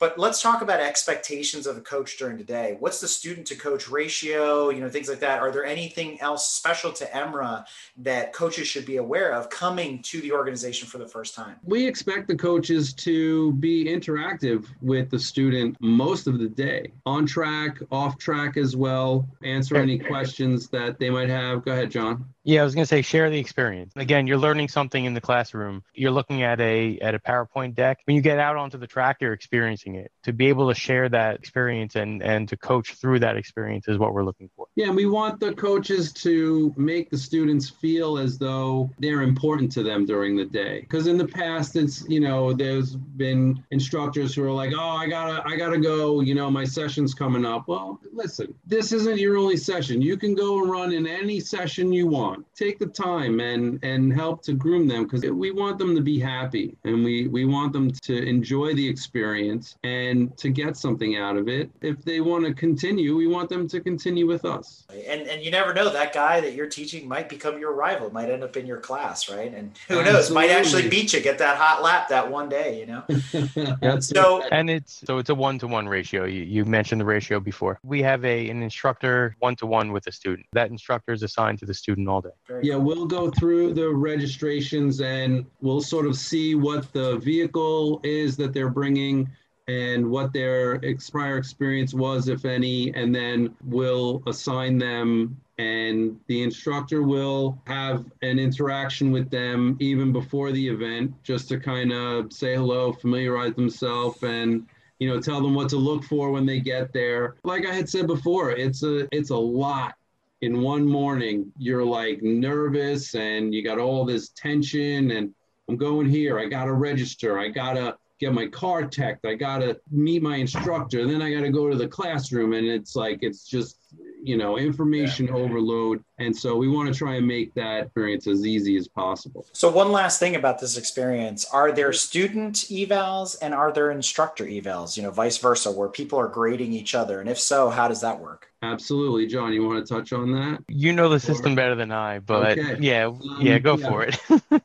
But let's talk about expectations of a coach during the day. What's the student to coach ratio, you know, things like that. Are there anything else special to E M R A that coaches should be aware of coming to the organization for the first time? We expect the coaches to be interactive with the student most of the day, on track, off track as well, answer any questions that they might have. Go ahead, John. Yeah, I was going to say share the experience. Again, you're learning something in the classroom. You're looking at a at a PowerPoint deck. When you get out onto the track, you're experiencing it. To be able to share that experience and, and to coach through that experience is what we're looking for. Yeah, and we want the coaches to make the students feel as though they're important to them during the day. Because in the past, it's, you know, there's been instructors who are like, oh, I gotta, I gotta go, you know, my session's coming up. Well, listen, this isn't your only session. You can go and run in any session you want. Take the time and and help to groom them, because we want them to be happy and we we want them to enjoy the experience and to get something out of it. If they want to continue, we want them to continue with us. And and you never know, that guy that you're teaching might become your rival, might end up in your class, right? And who knows, absolutely, might actually beat teach you, get that hot lap that one day, you know? That's so, it. And it's, so it's a one-to-one ratio. You, you mentioned the ratio before. We have a, an instructor one-to-one with a student. That instructor is assigned to the student all day. Yeah, we'll go through the registrations and we'll sort of see what the vehicle is that they're bringing and what their ex- prior experience was, if any, and then we'll assign them, and the instructor will have an interaction with them even before the event, just to kind of say hello, familiarize themselves, and you know, tell them what to look for when they get there. Like I had said before, it's a it's a lot. In one morning, you're like nervous and you got all this tension and I'm going here, I gotta register, I gotta get my car teched, I gotta meet my instructor, and then I gotta go to the classroom, and it's like, it's just, you know, information yeah. overload. And so we want to try and make that experience as easy as possible. So one last thing about this experience, are there student evals and are there instructor evals, you know, vice versa, where people are grading each other? And if so, how does that work? Absolutely. John, you want to touch on that? You know the system better than I, but okay. yeah, um, yeah, go yeah. for it.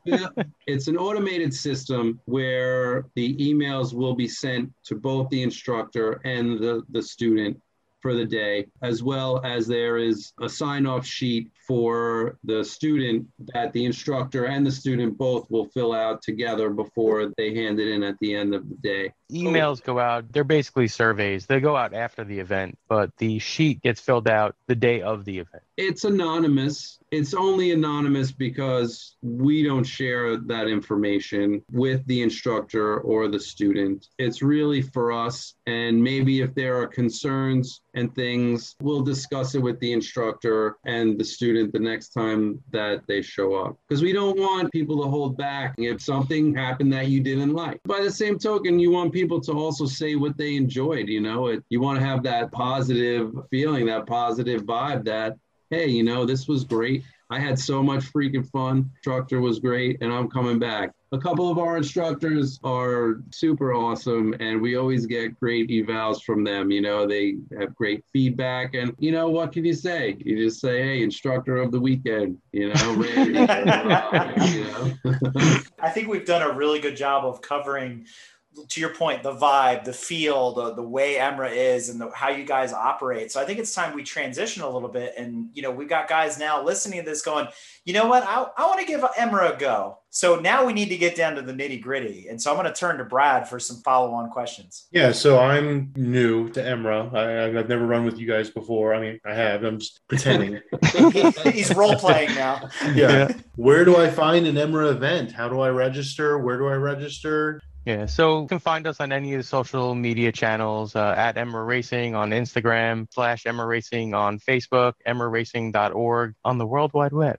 yeah. It's an automated system where the emails will be sent to both the instructor and the, the student for the day, as well as there is a sign-off sheet for the student that the instructor and the student both will fill out together before they hand it in at the end of the day. Emails go out. They're basically surveys. They go out after the event, but the sheet gets filled out the day of the event. It's anonymous. It's only anonymous because we don't share that information with the instructor or the student. It's really for us. And maybe if there are concerns and things, we'll discuss it with the instructor and the student the next time that they show up. Because we don't want people to hold back if something happened that you didn't like. By the same token, you want people to also say what they enjoyed. You know, it, you want to have that positive feeling, that positive vibe that, hey, you know, this was great. I had so much freaking fun. Instructor was great, and I'm coming back. A couple of our instructors are super awesome, and we always get great evals from them. You know, they have great feedback, and, you know, what can you say? You just say, hey, instructor of the weekend, you know, Randy. you know? I think we've done a really good job of covering, to your point, the vibe, the feel, the, the way E M R A is and the, how you guys operate. So I think it's time we transition a little bit. And, you know, we've got guys now listening to this going, you know what, I, I want to give E M R A a go. So now we need to get down to the nitty gritty. And so I'm going to turn to Brad for some follow-on questions. Yeah, so I'm new to E M R A. I, I've never run with you guys before. I mean, I have. I'm just pretending. he, he's role-playing now. Yeah. yeah. Where do I find an E M R A event? How do I register? Where do I register? Yeah, so you can find us on any of the social media channels, uh, at E M R A Racing on Instagram, slash E M R A Racing on Facebook, E M R A Racing dot org on the World Wide Web.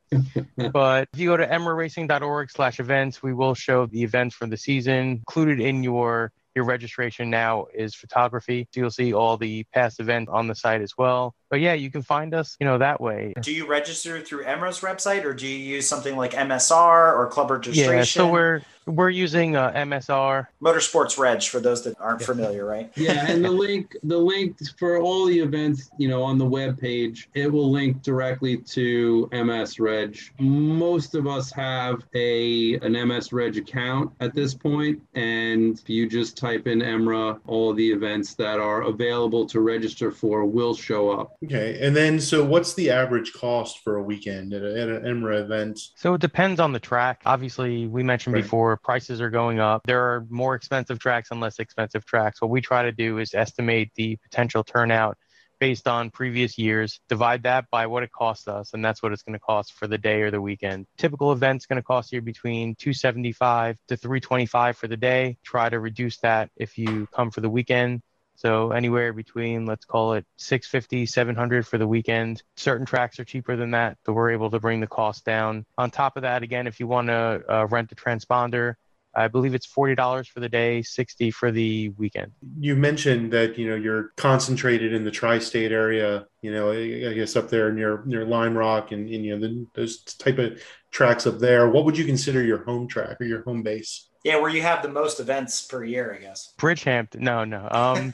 But if you go to E M R A Racing dot org slash events, we will show the events for the season. Included in your, your registration now is photography. So you'll see all the past events on the site as well. But yeah, you can find us, you know, that way. Do you register through E M R A's website, or do you use something like M S R or club registration? Yeah, so we're we're using uh, M S R, Motorsports Reg, for those that aren't familiar, right? Yeah, and the link the link for all the events, you know, on the web page, it will link directly to M S Reg. Most of us have a an M S Reg account at this point, and you just type in E M R A, all the events that are available to register for will show up. Okay. And then, so what's the average cost for a weekend at, a, at an E M R A event? So it depends on the track. Obviously, we mentioned right. before, prices are going up. There are more expensive tracks and less expensive tracks. What we try to do is estimate the potential turnout based on previous years, divide that by what it costs us, and that's what it's going to cost for the day or the weekend. Typical event's going to cost you between two hundred seventy-five dollars to three hundred twenty-five dollars for the day. Try to reduce that if you come for the weekend. So anywhere between, let's call it six hundred fifty dollars, seven hundred dollars for the weekend. Certain tracks are cheaper than that, but we're able to bring the cost down. On top of that, again, if you want to uh, rent a transponder, I believe it's forty dollars for the day, sixty dollars for the weekend. You mentioned that, you know, you're concentrated in the tri-state area, you know, I guess up there near near Lime Rock and, and you know, the, those type of tracks up there. What would you consider your home track or your home base? Yeah, where you have the most events per year, I guess. Bridgehampton. No, no. Um, oh,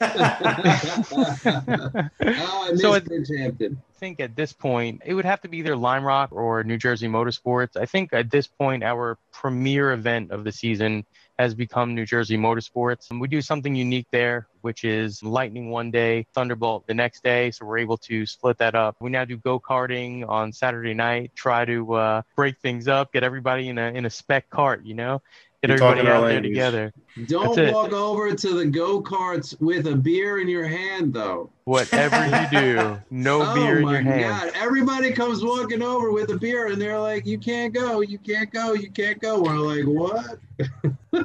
I miss so Bridgehampton. I think at this point, it would have to be either Lime Rock or New Jersey Motorsports. I think at this point, our premier event of the season has become New Jersey Motorsports. And we do something unique there, which is lightning one day, thunderbolt the next day. So we're able to split that up. We now do go-karting on Saturday night, try to uh, break things up, get everybody in a in a spec cart, you know? Get everybody out there together. Don't walk over to the go-karts with a beer in your hand, though. Whatever you do, no oh beer in your hand. God. Everybody comes walking over with a beer, and they're like, you can't go, you can't go, you can't go. We're like, what?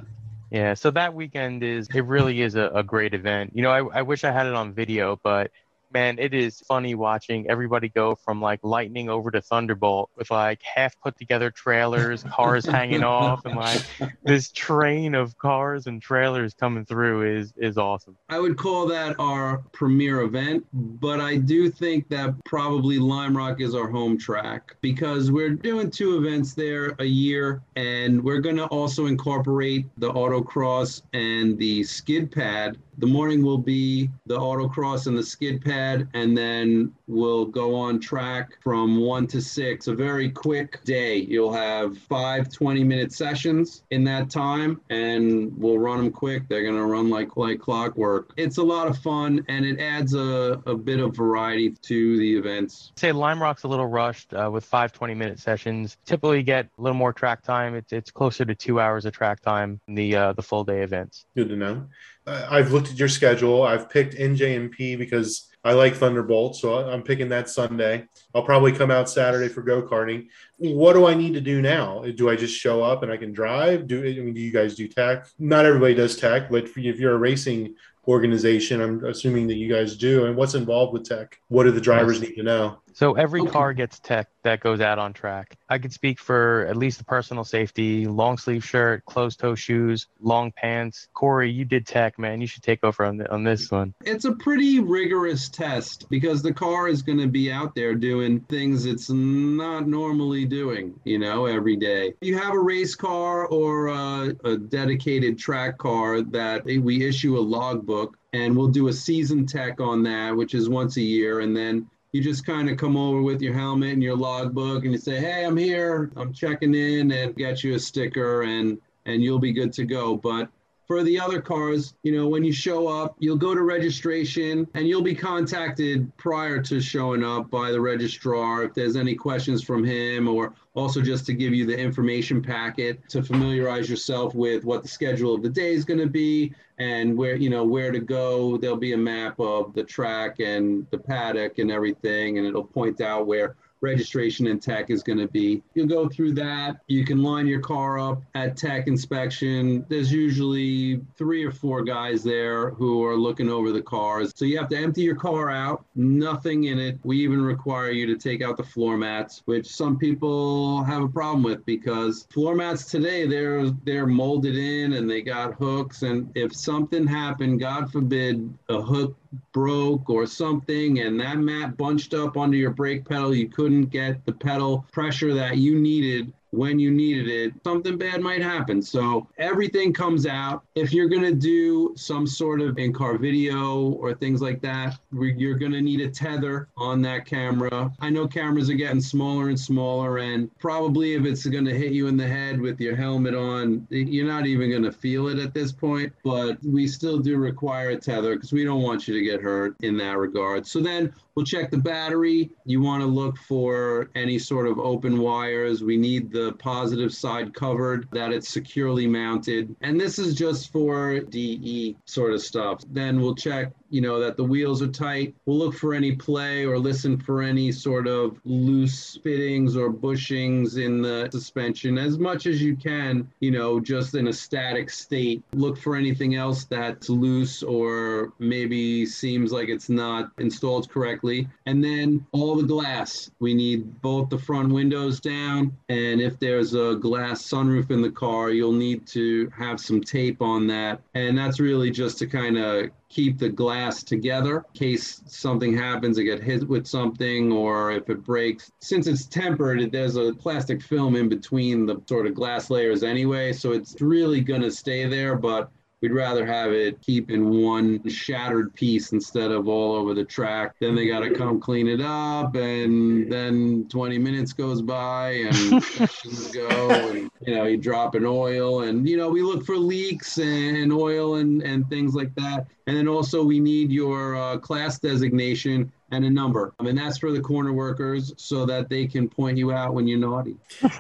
Yeah, so that weekend is, it really is a, a great event. You know, I, I wish I had it on video, but... man, it is funny watching everybody go from like lightning over to thunderbolt with like half put together trailers, cars hanging off, and like this train of cars and trailers coming through is is awesome. I would call that our premier event, but I do think that probably Lime Rock is our home track because we're doing two events there a year, and we're going to also incorporate the autocross and the skid pad. The morning will be the autocross and the skid pad, and then we'll go on track from one to six. A very quick day. You'll have five twenty-minute sessions in that time, and we'll run them quick. They're going to run like, like clockwork. It's a lot of fun, and it adds a, a bit of variety to the events. I'd say Lime Rock's a little rushed uh, with five twenty-minute sessions. Typically get a little more track time. It's, it's closer to two hours of track time in the, uh, the full-day events. Good to know. I've looked at your schedule. I've picked N J M P because I like Thunderbolt, so I'm picking that Sunday. I'll probably come out Saturday for go-karting. What do I need to do now? Do I just show up and I can drive? Do, I mean, do you guys do tech? Not everybody does tech, but if you're a racing organization, I'm assuming that you guys do. And what's involved with tech? What do the drivers need to know? So every okay. car gets tech that goes out on track. I could speak for at least the personal safety, long sleeve shirt, closed toe shoes, long pants. Corey, you did tech, man. You should take over on, the, on this one. It's a pretty rigorous test because the car is going to be out there doing things it's not normally doing, you know, every day. You have a race car or a, a dedicated track car that we issue a logbook, and we'll do a season tech on that, which is once a year, and then you just kind of come over with your helmet and your logbook and you say, hey, I'm here, I'm checking in, and get you a sticker and, and you'll be good to go. But for the other cars, you know, when you show up, you'll go to registration and you'll be contacted prior to showing up by the registrar if there's any questions from him, or also just to give you the information packet to familiarize yourself with what the schedule of the day is going to be and where, you know, where to go. There'll be a map of the track and the paddock and everything, and it'll point out where registration and tech is going to be. You'll go through that. You can line your car up at tech inspection. There's usually three or four guys there who are looking over the cars. So you have to empty your car out, nothing in it. We even require you to take out the floor mats, which some people have a problem with because floor mats today, they're, they're molded in and they got hooks. And if something happened, God forbid, a hook broke or something, and that mat bunched up under your brake pedal, you couldn't get the pedal pressure that you needed when you needed it, something bad might happen. So everything comes out. If you're going to do some sort of in-car video or things like that, you're going to need a tether on that camera. I know cameras are getting smaller and smaller, and probably if it's going to hit you in the head with your helmet on, you're not even going to feel it at this point, but we still do require a tether because we don't want you to get hurt in that regard. So then we'll check the battery. You want to look for any sort of open wires. We need the positive side covered, that it's securely mounted. And this is just for D E sort of stuff. Then we'll check, you know, that the wheels are tight. We'll look for any play or listen for any sort of loose fittings or bushings in the suspension as much as you can, you know, just in a static state. Look for anything else that's loose or maybe seems like it's not installed correctly. And then all the glass. We need both the front windows down, and if there's a glass sunroof in the car, you'll need to have some tape on that. And that's really just to kind of keep the glass together in case something happens, it gets hit with something, or if it breaks. Since it's tempered, there's a plastic film in between the sort of glass layers anyway, so it's really going to stay there, but we'd rather have it keep in one shattered piece instead of all over the track. Then they got to come clean it up, and then twenty minutes goes by, and sessions go, and you know, you drop an oil, and you know, we look for leaks and oil and, and things like that. And then also we need your uh, class designation and a number. I mean, that's for the corner workers so that they can point you out when you're naughty.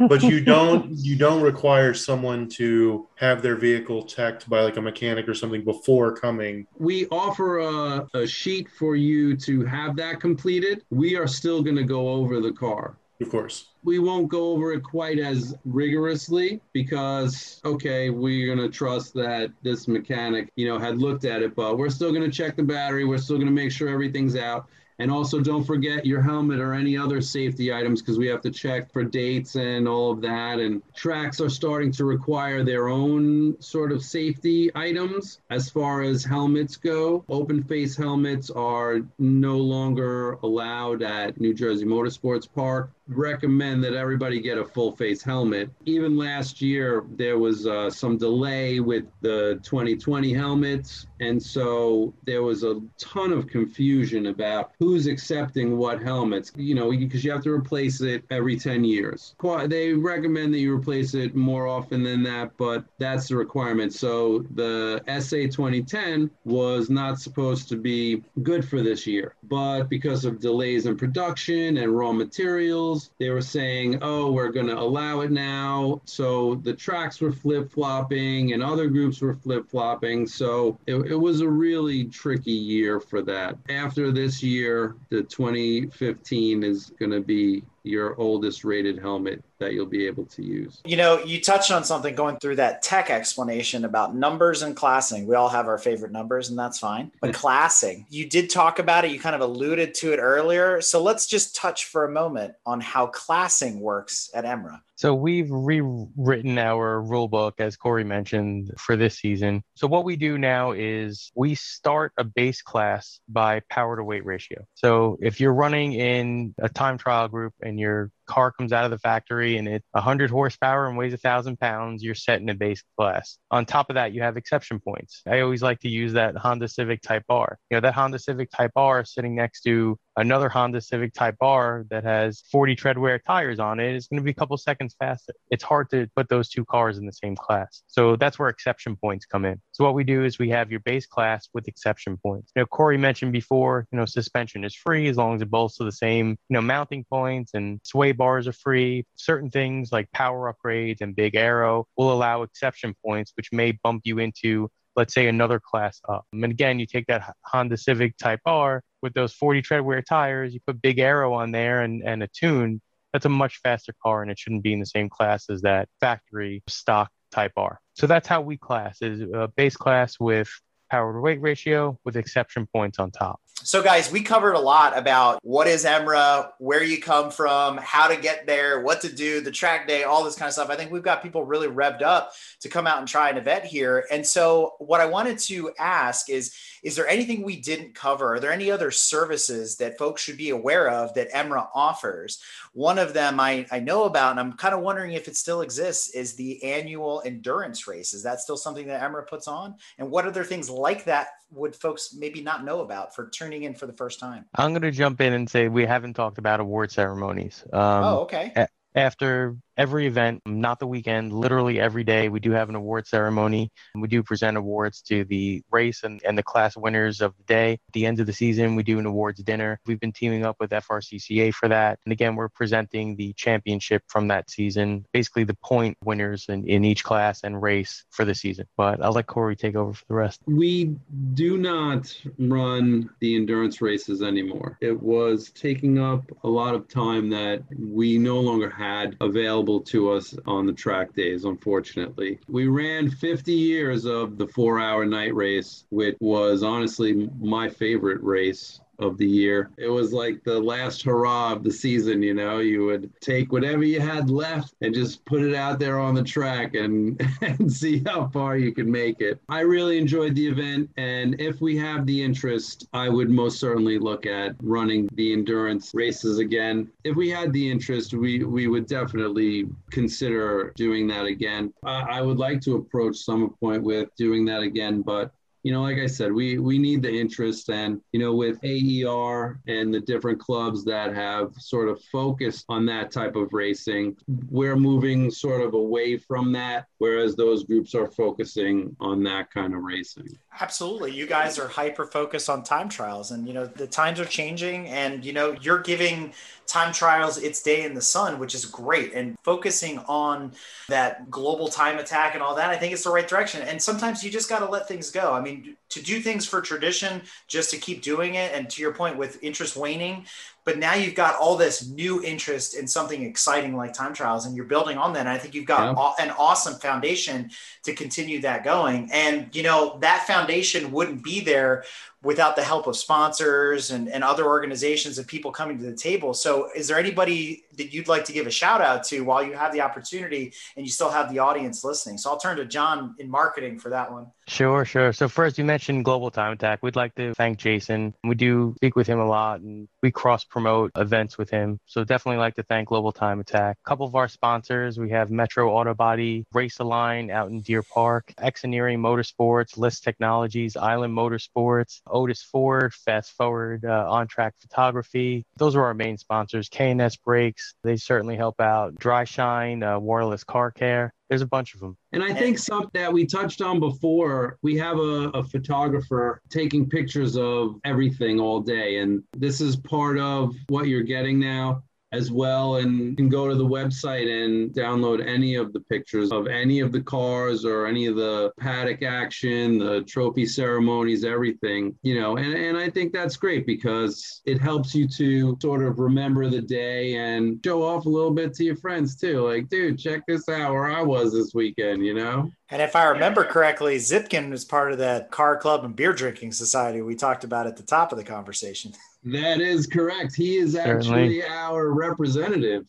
But you don't you don't require someone to have their vehicle checked by like a mechanic or something before coming. We offer a, a sheet for you to have that completed. We are still going to go over the car. Of course. We won't go over it quite as rigorously because, okay, we're going to trust that this mechanic, you know, had looked at it, but we're still going to check the battery. We're still going to make sure everything's out. And also, don't forget your helmet or any other safety items, because we have to check for dates and all of that. And tracks are starting to require their own sort of safety items as far as helmets go. Open face helmets are no longer allowed at New Jersey Motorsports Park. Recommend that everybody get a full face helmet. Even last year, there was uh, some delay with the twenty twenty helmets. And so there was a ton of confusion about who's accepting what helmets, you know, because you have to replace it every ten years. They recommend that you replace it more often than that, but that's the requirement. So the S A twenty ten was not supposed to be good for this year, but because of delays in production and raw materials, they were saying, oh, we're going to allow it now. So the tracks were flip-flopping and other groups were flip-flopping. So it, it was a really tricky year for that. After this year, the twenty fifteen is going to be your oldest rated helmet that you'll be able to use. You know, you touched on something going through that tech explanation about numbers and classing. We all have our favorite numbers, and that's fine. But classing, you did talk about it. You kind of alluded to it earlier. So let's just touch for a moment on how classing works at E M R A. So we've rewritten our rule book, as Corey mentioned, for this season. So what we do now is we start a base class by power to weight ratio. So if you're running in a time trial group and you're car comes out of the factory and it's one hundred horsepower and weighs a thousand pounds, you're set in a base class. On top of that, you have exception points. I always like to use that Honda Civic Type R. You know, that Honda Civic Type R is sitting next to another Honda Civic Type R that has forty treadwear tires on it. It's going to be a couple seconds faster. It's hard to put those two cars in the same class. So that's where exception points come in. So what we do is we have your base class with exception points. You know, Corey mentioned before, you know, suspension is free as long as it bolts to the same, you know, mounting points, and sway bars are free. Certain things like power upgrades and big aero will allow exception points, which may bump you into, let's say, another class up. And again, you take that Honda Civic Type R with those forty treadwear tires, you put big aero on there and, and a tune, that's a much faster car, and it shouldn't be in the same class as that factory stock Type R. So that's how we class, is a base class with power to weight ratio with exception points on top. So guys, we covered a lot about what is E M R A, where you come from, how to get there, what to do, the track day, all this kind of stuff. I think we've got people really revved up to come out and try an event here. And so what I wanted to ask is, is there anything we didn't cover? Are there any other services that folks should be aware of that E M R A offers? One of them I, I know about, and I'm kind of wondering if it still exists, is the annual endurance race. Is that still something that E M R A puts on? And what other things like that would folks maybe not know about for tuning in for the first time? I'm going to jump in and say we haven't talked about award ceremonies. Um, oh, okay. A- after every event, not the weekend, literally every day, we do have an award ceremony. We do present awards to the race and, and the class winners of the day. At the end of the season, we do an awards dinner. We've been teaming up with F R C C A for that. And again, we're presenting the championship from that season, basically the point winners in, in each class and race for the season. But I'll let Corey take over for the rest. We do not run the endurance races anymore. It was taking up a lot of time that we no longer had available to us on the track days, unfortunately. We ran fifty years of the four hour night race, which was honestly my favorite race of the year. It was like the last hurrah of the season, you know. You would take whatever you had left and just put it out there on the track and, and see how far you could make it. I really enjoyed the event, and if we have the interest, I would most certainly look at running the endurance races again. If we had the interest, we, we would definitely consider doing that again. I, I would like to approach Summit Point with doing that again, but you know, like I said, we, we need the interest. And, you know, with A E R and the different clubs that have sort of focused on that type of racing, we're moving sort of away from that, whereas those groups are focusing on that kind of racing. Absolutely. You guys are hyper-focused on time trials, and, you know, the times are changing, and, you know, you're giving time trials its day in the sun, which is great. And focusing on that global time attack and all that, I think it's the right direction. And sometimes you just got to let things go. I mean, to do things for tradition, just to keep doing it. And to your point with interest waning, but now you've got all this new interest in something exciting like time trials, and you're building on that. And I think you've got yeah. an awesome foundation to continue that going. And, you know, that foundation wouldn't be there without the help of sponsors and, and other organizations and people coming to the table. So is there anybody that you'd like to give a shout out to while you have the opportunity and you still have the audience listening? So I'll turn to John in marketing for that one. Sure, sure. So first, you mentioned Global Time Attack. We'd like to thank Jason. We do speak with him a lot, and we cross promote events with him. So definitely like to thank Global Time Attack. A couple of our sponsors, we have Metro Auto Body, Race Align out in Deer Park, Exoneering Motorsports, List Technologies, Island Motorsports, Otis Ford, Fast Forward, uh, On Track Photography. Those are our main sponsors. K and S Brakes, they certainly help out. Dry Shine, uh, Wireless Car Care. There's a bunch of them. And I think something that we touched on before, we have a, a photographer taking pictures of everything all day. And this is part of what you're getting now as well. And you can go to the website and download any of the pictures of any of the cars or any of the paddock action, the trophy ceremonies, everything, you know, and, and I think that's great because it helps you to sort of remember the day and show off a little bit to your friends too. Like, dude, check this out where I was this weekend, you know? And if I remember correctly, Zipkin was part of that car club and beer drinking society we talked about at the top of the conversation. That is correct. He is actually Certainly. our representative.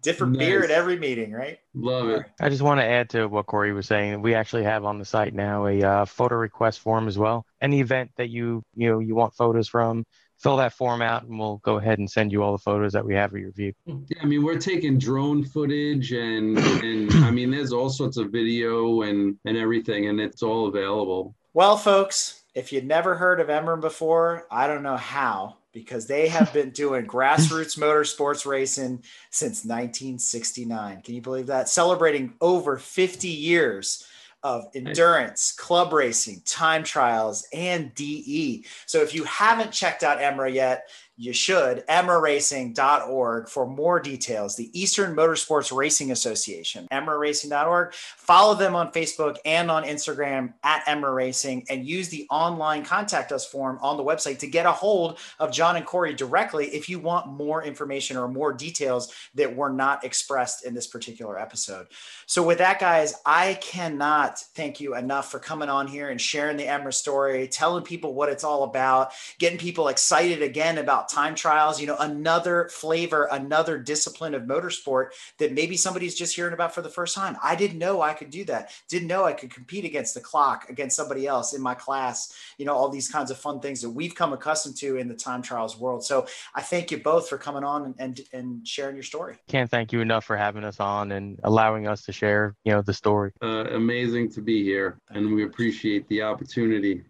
Different nice. beer at every meeting, right? Love it. I just want to add to what Corey was saying. We actually have on the site now a uh, photo request form as well. Any event that you you know you want photos from, fill that form out, and we'll go ahead and send you all the photos that we have of your vehicle. Yeah, I mean, we're taking drone footage, and and I mean, there's all sorts of video and and everything, and it's all available. Well, folks, if you'd never heard of Emeren before, I don't know how, because they have been doing grassroots motorsports racing since nineteen sixty-nine. Can you believe that? Celebrating over fifty years of endurance, club racing, time trials, and D E. So if you haven't checked out Emeren yet, you should. Emeren racing dot org for more details. The Eastern Motorsports Racing Association, Emeren racing dot org. Follow them on Facebook and on Instagram at Emeren Racing, and use the online contact us form on the website to get a hold of John and Corey directly if you want more information or more details that were not expressed in this particular episode. So with that, guys, I cannot thank you enough for coming on here and sharing the Emeren story, telling people what it's all about, getting people excited again about time trials, you know, another flavor, another discipline of motorsport that maybe somebody's just hearing about for the first time. I didn't know I could do that. Didn't know I could compete against the clock, against somebody else in my class, you know, all these kinds of fun things that we've come accustomed to in the time trials world. So I thank you both for coming on and, and, and sharing your story. Can't thank you enough for having us on and allowing us to share, you know, the story. Uh, amazing to be here, and we appreciate the opportunity.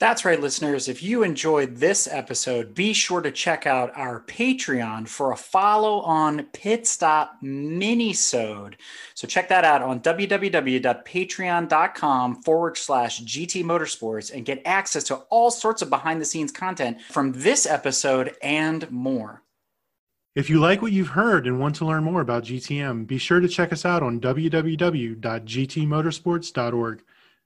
That's right, listeners. If you enjoyed this episode, be sure to check out our Patreon for a follow-on Pit Stop mini-sode. So check that out on www.patreon.com forward slash GT Motorsports and get access to all sorts of behind-the-scenes content from this episode and more. If you like what you've heard and want to learn more about G T M, be sure to check us out on w w w dot g t motorsports dot org.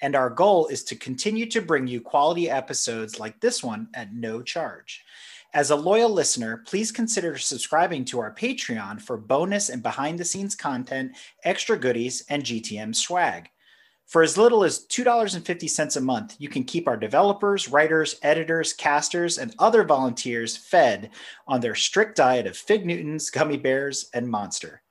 and our goal is to continue to bring you quality episodes like this one at no charge. As a loyal listener, please consider subscribing to our Patreon for bonus and behind-the-scenes content, extra goodies, and G T M swag. For as little as two dollars and fifty cents a month, you can keep our developers, writers, editors, casters, and other volunteers fed on their strict diet of Fig Newtons, gummy bears, and Monster.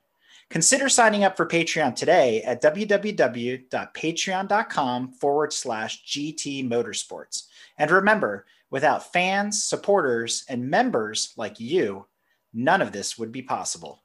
Consider signing up for Patreon today at w w w dot patreon dot com forward slash G T Motorsports. And remember, without fans, supporters, and members like you, none of this would be possible.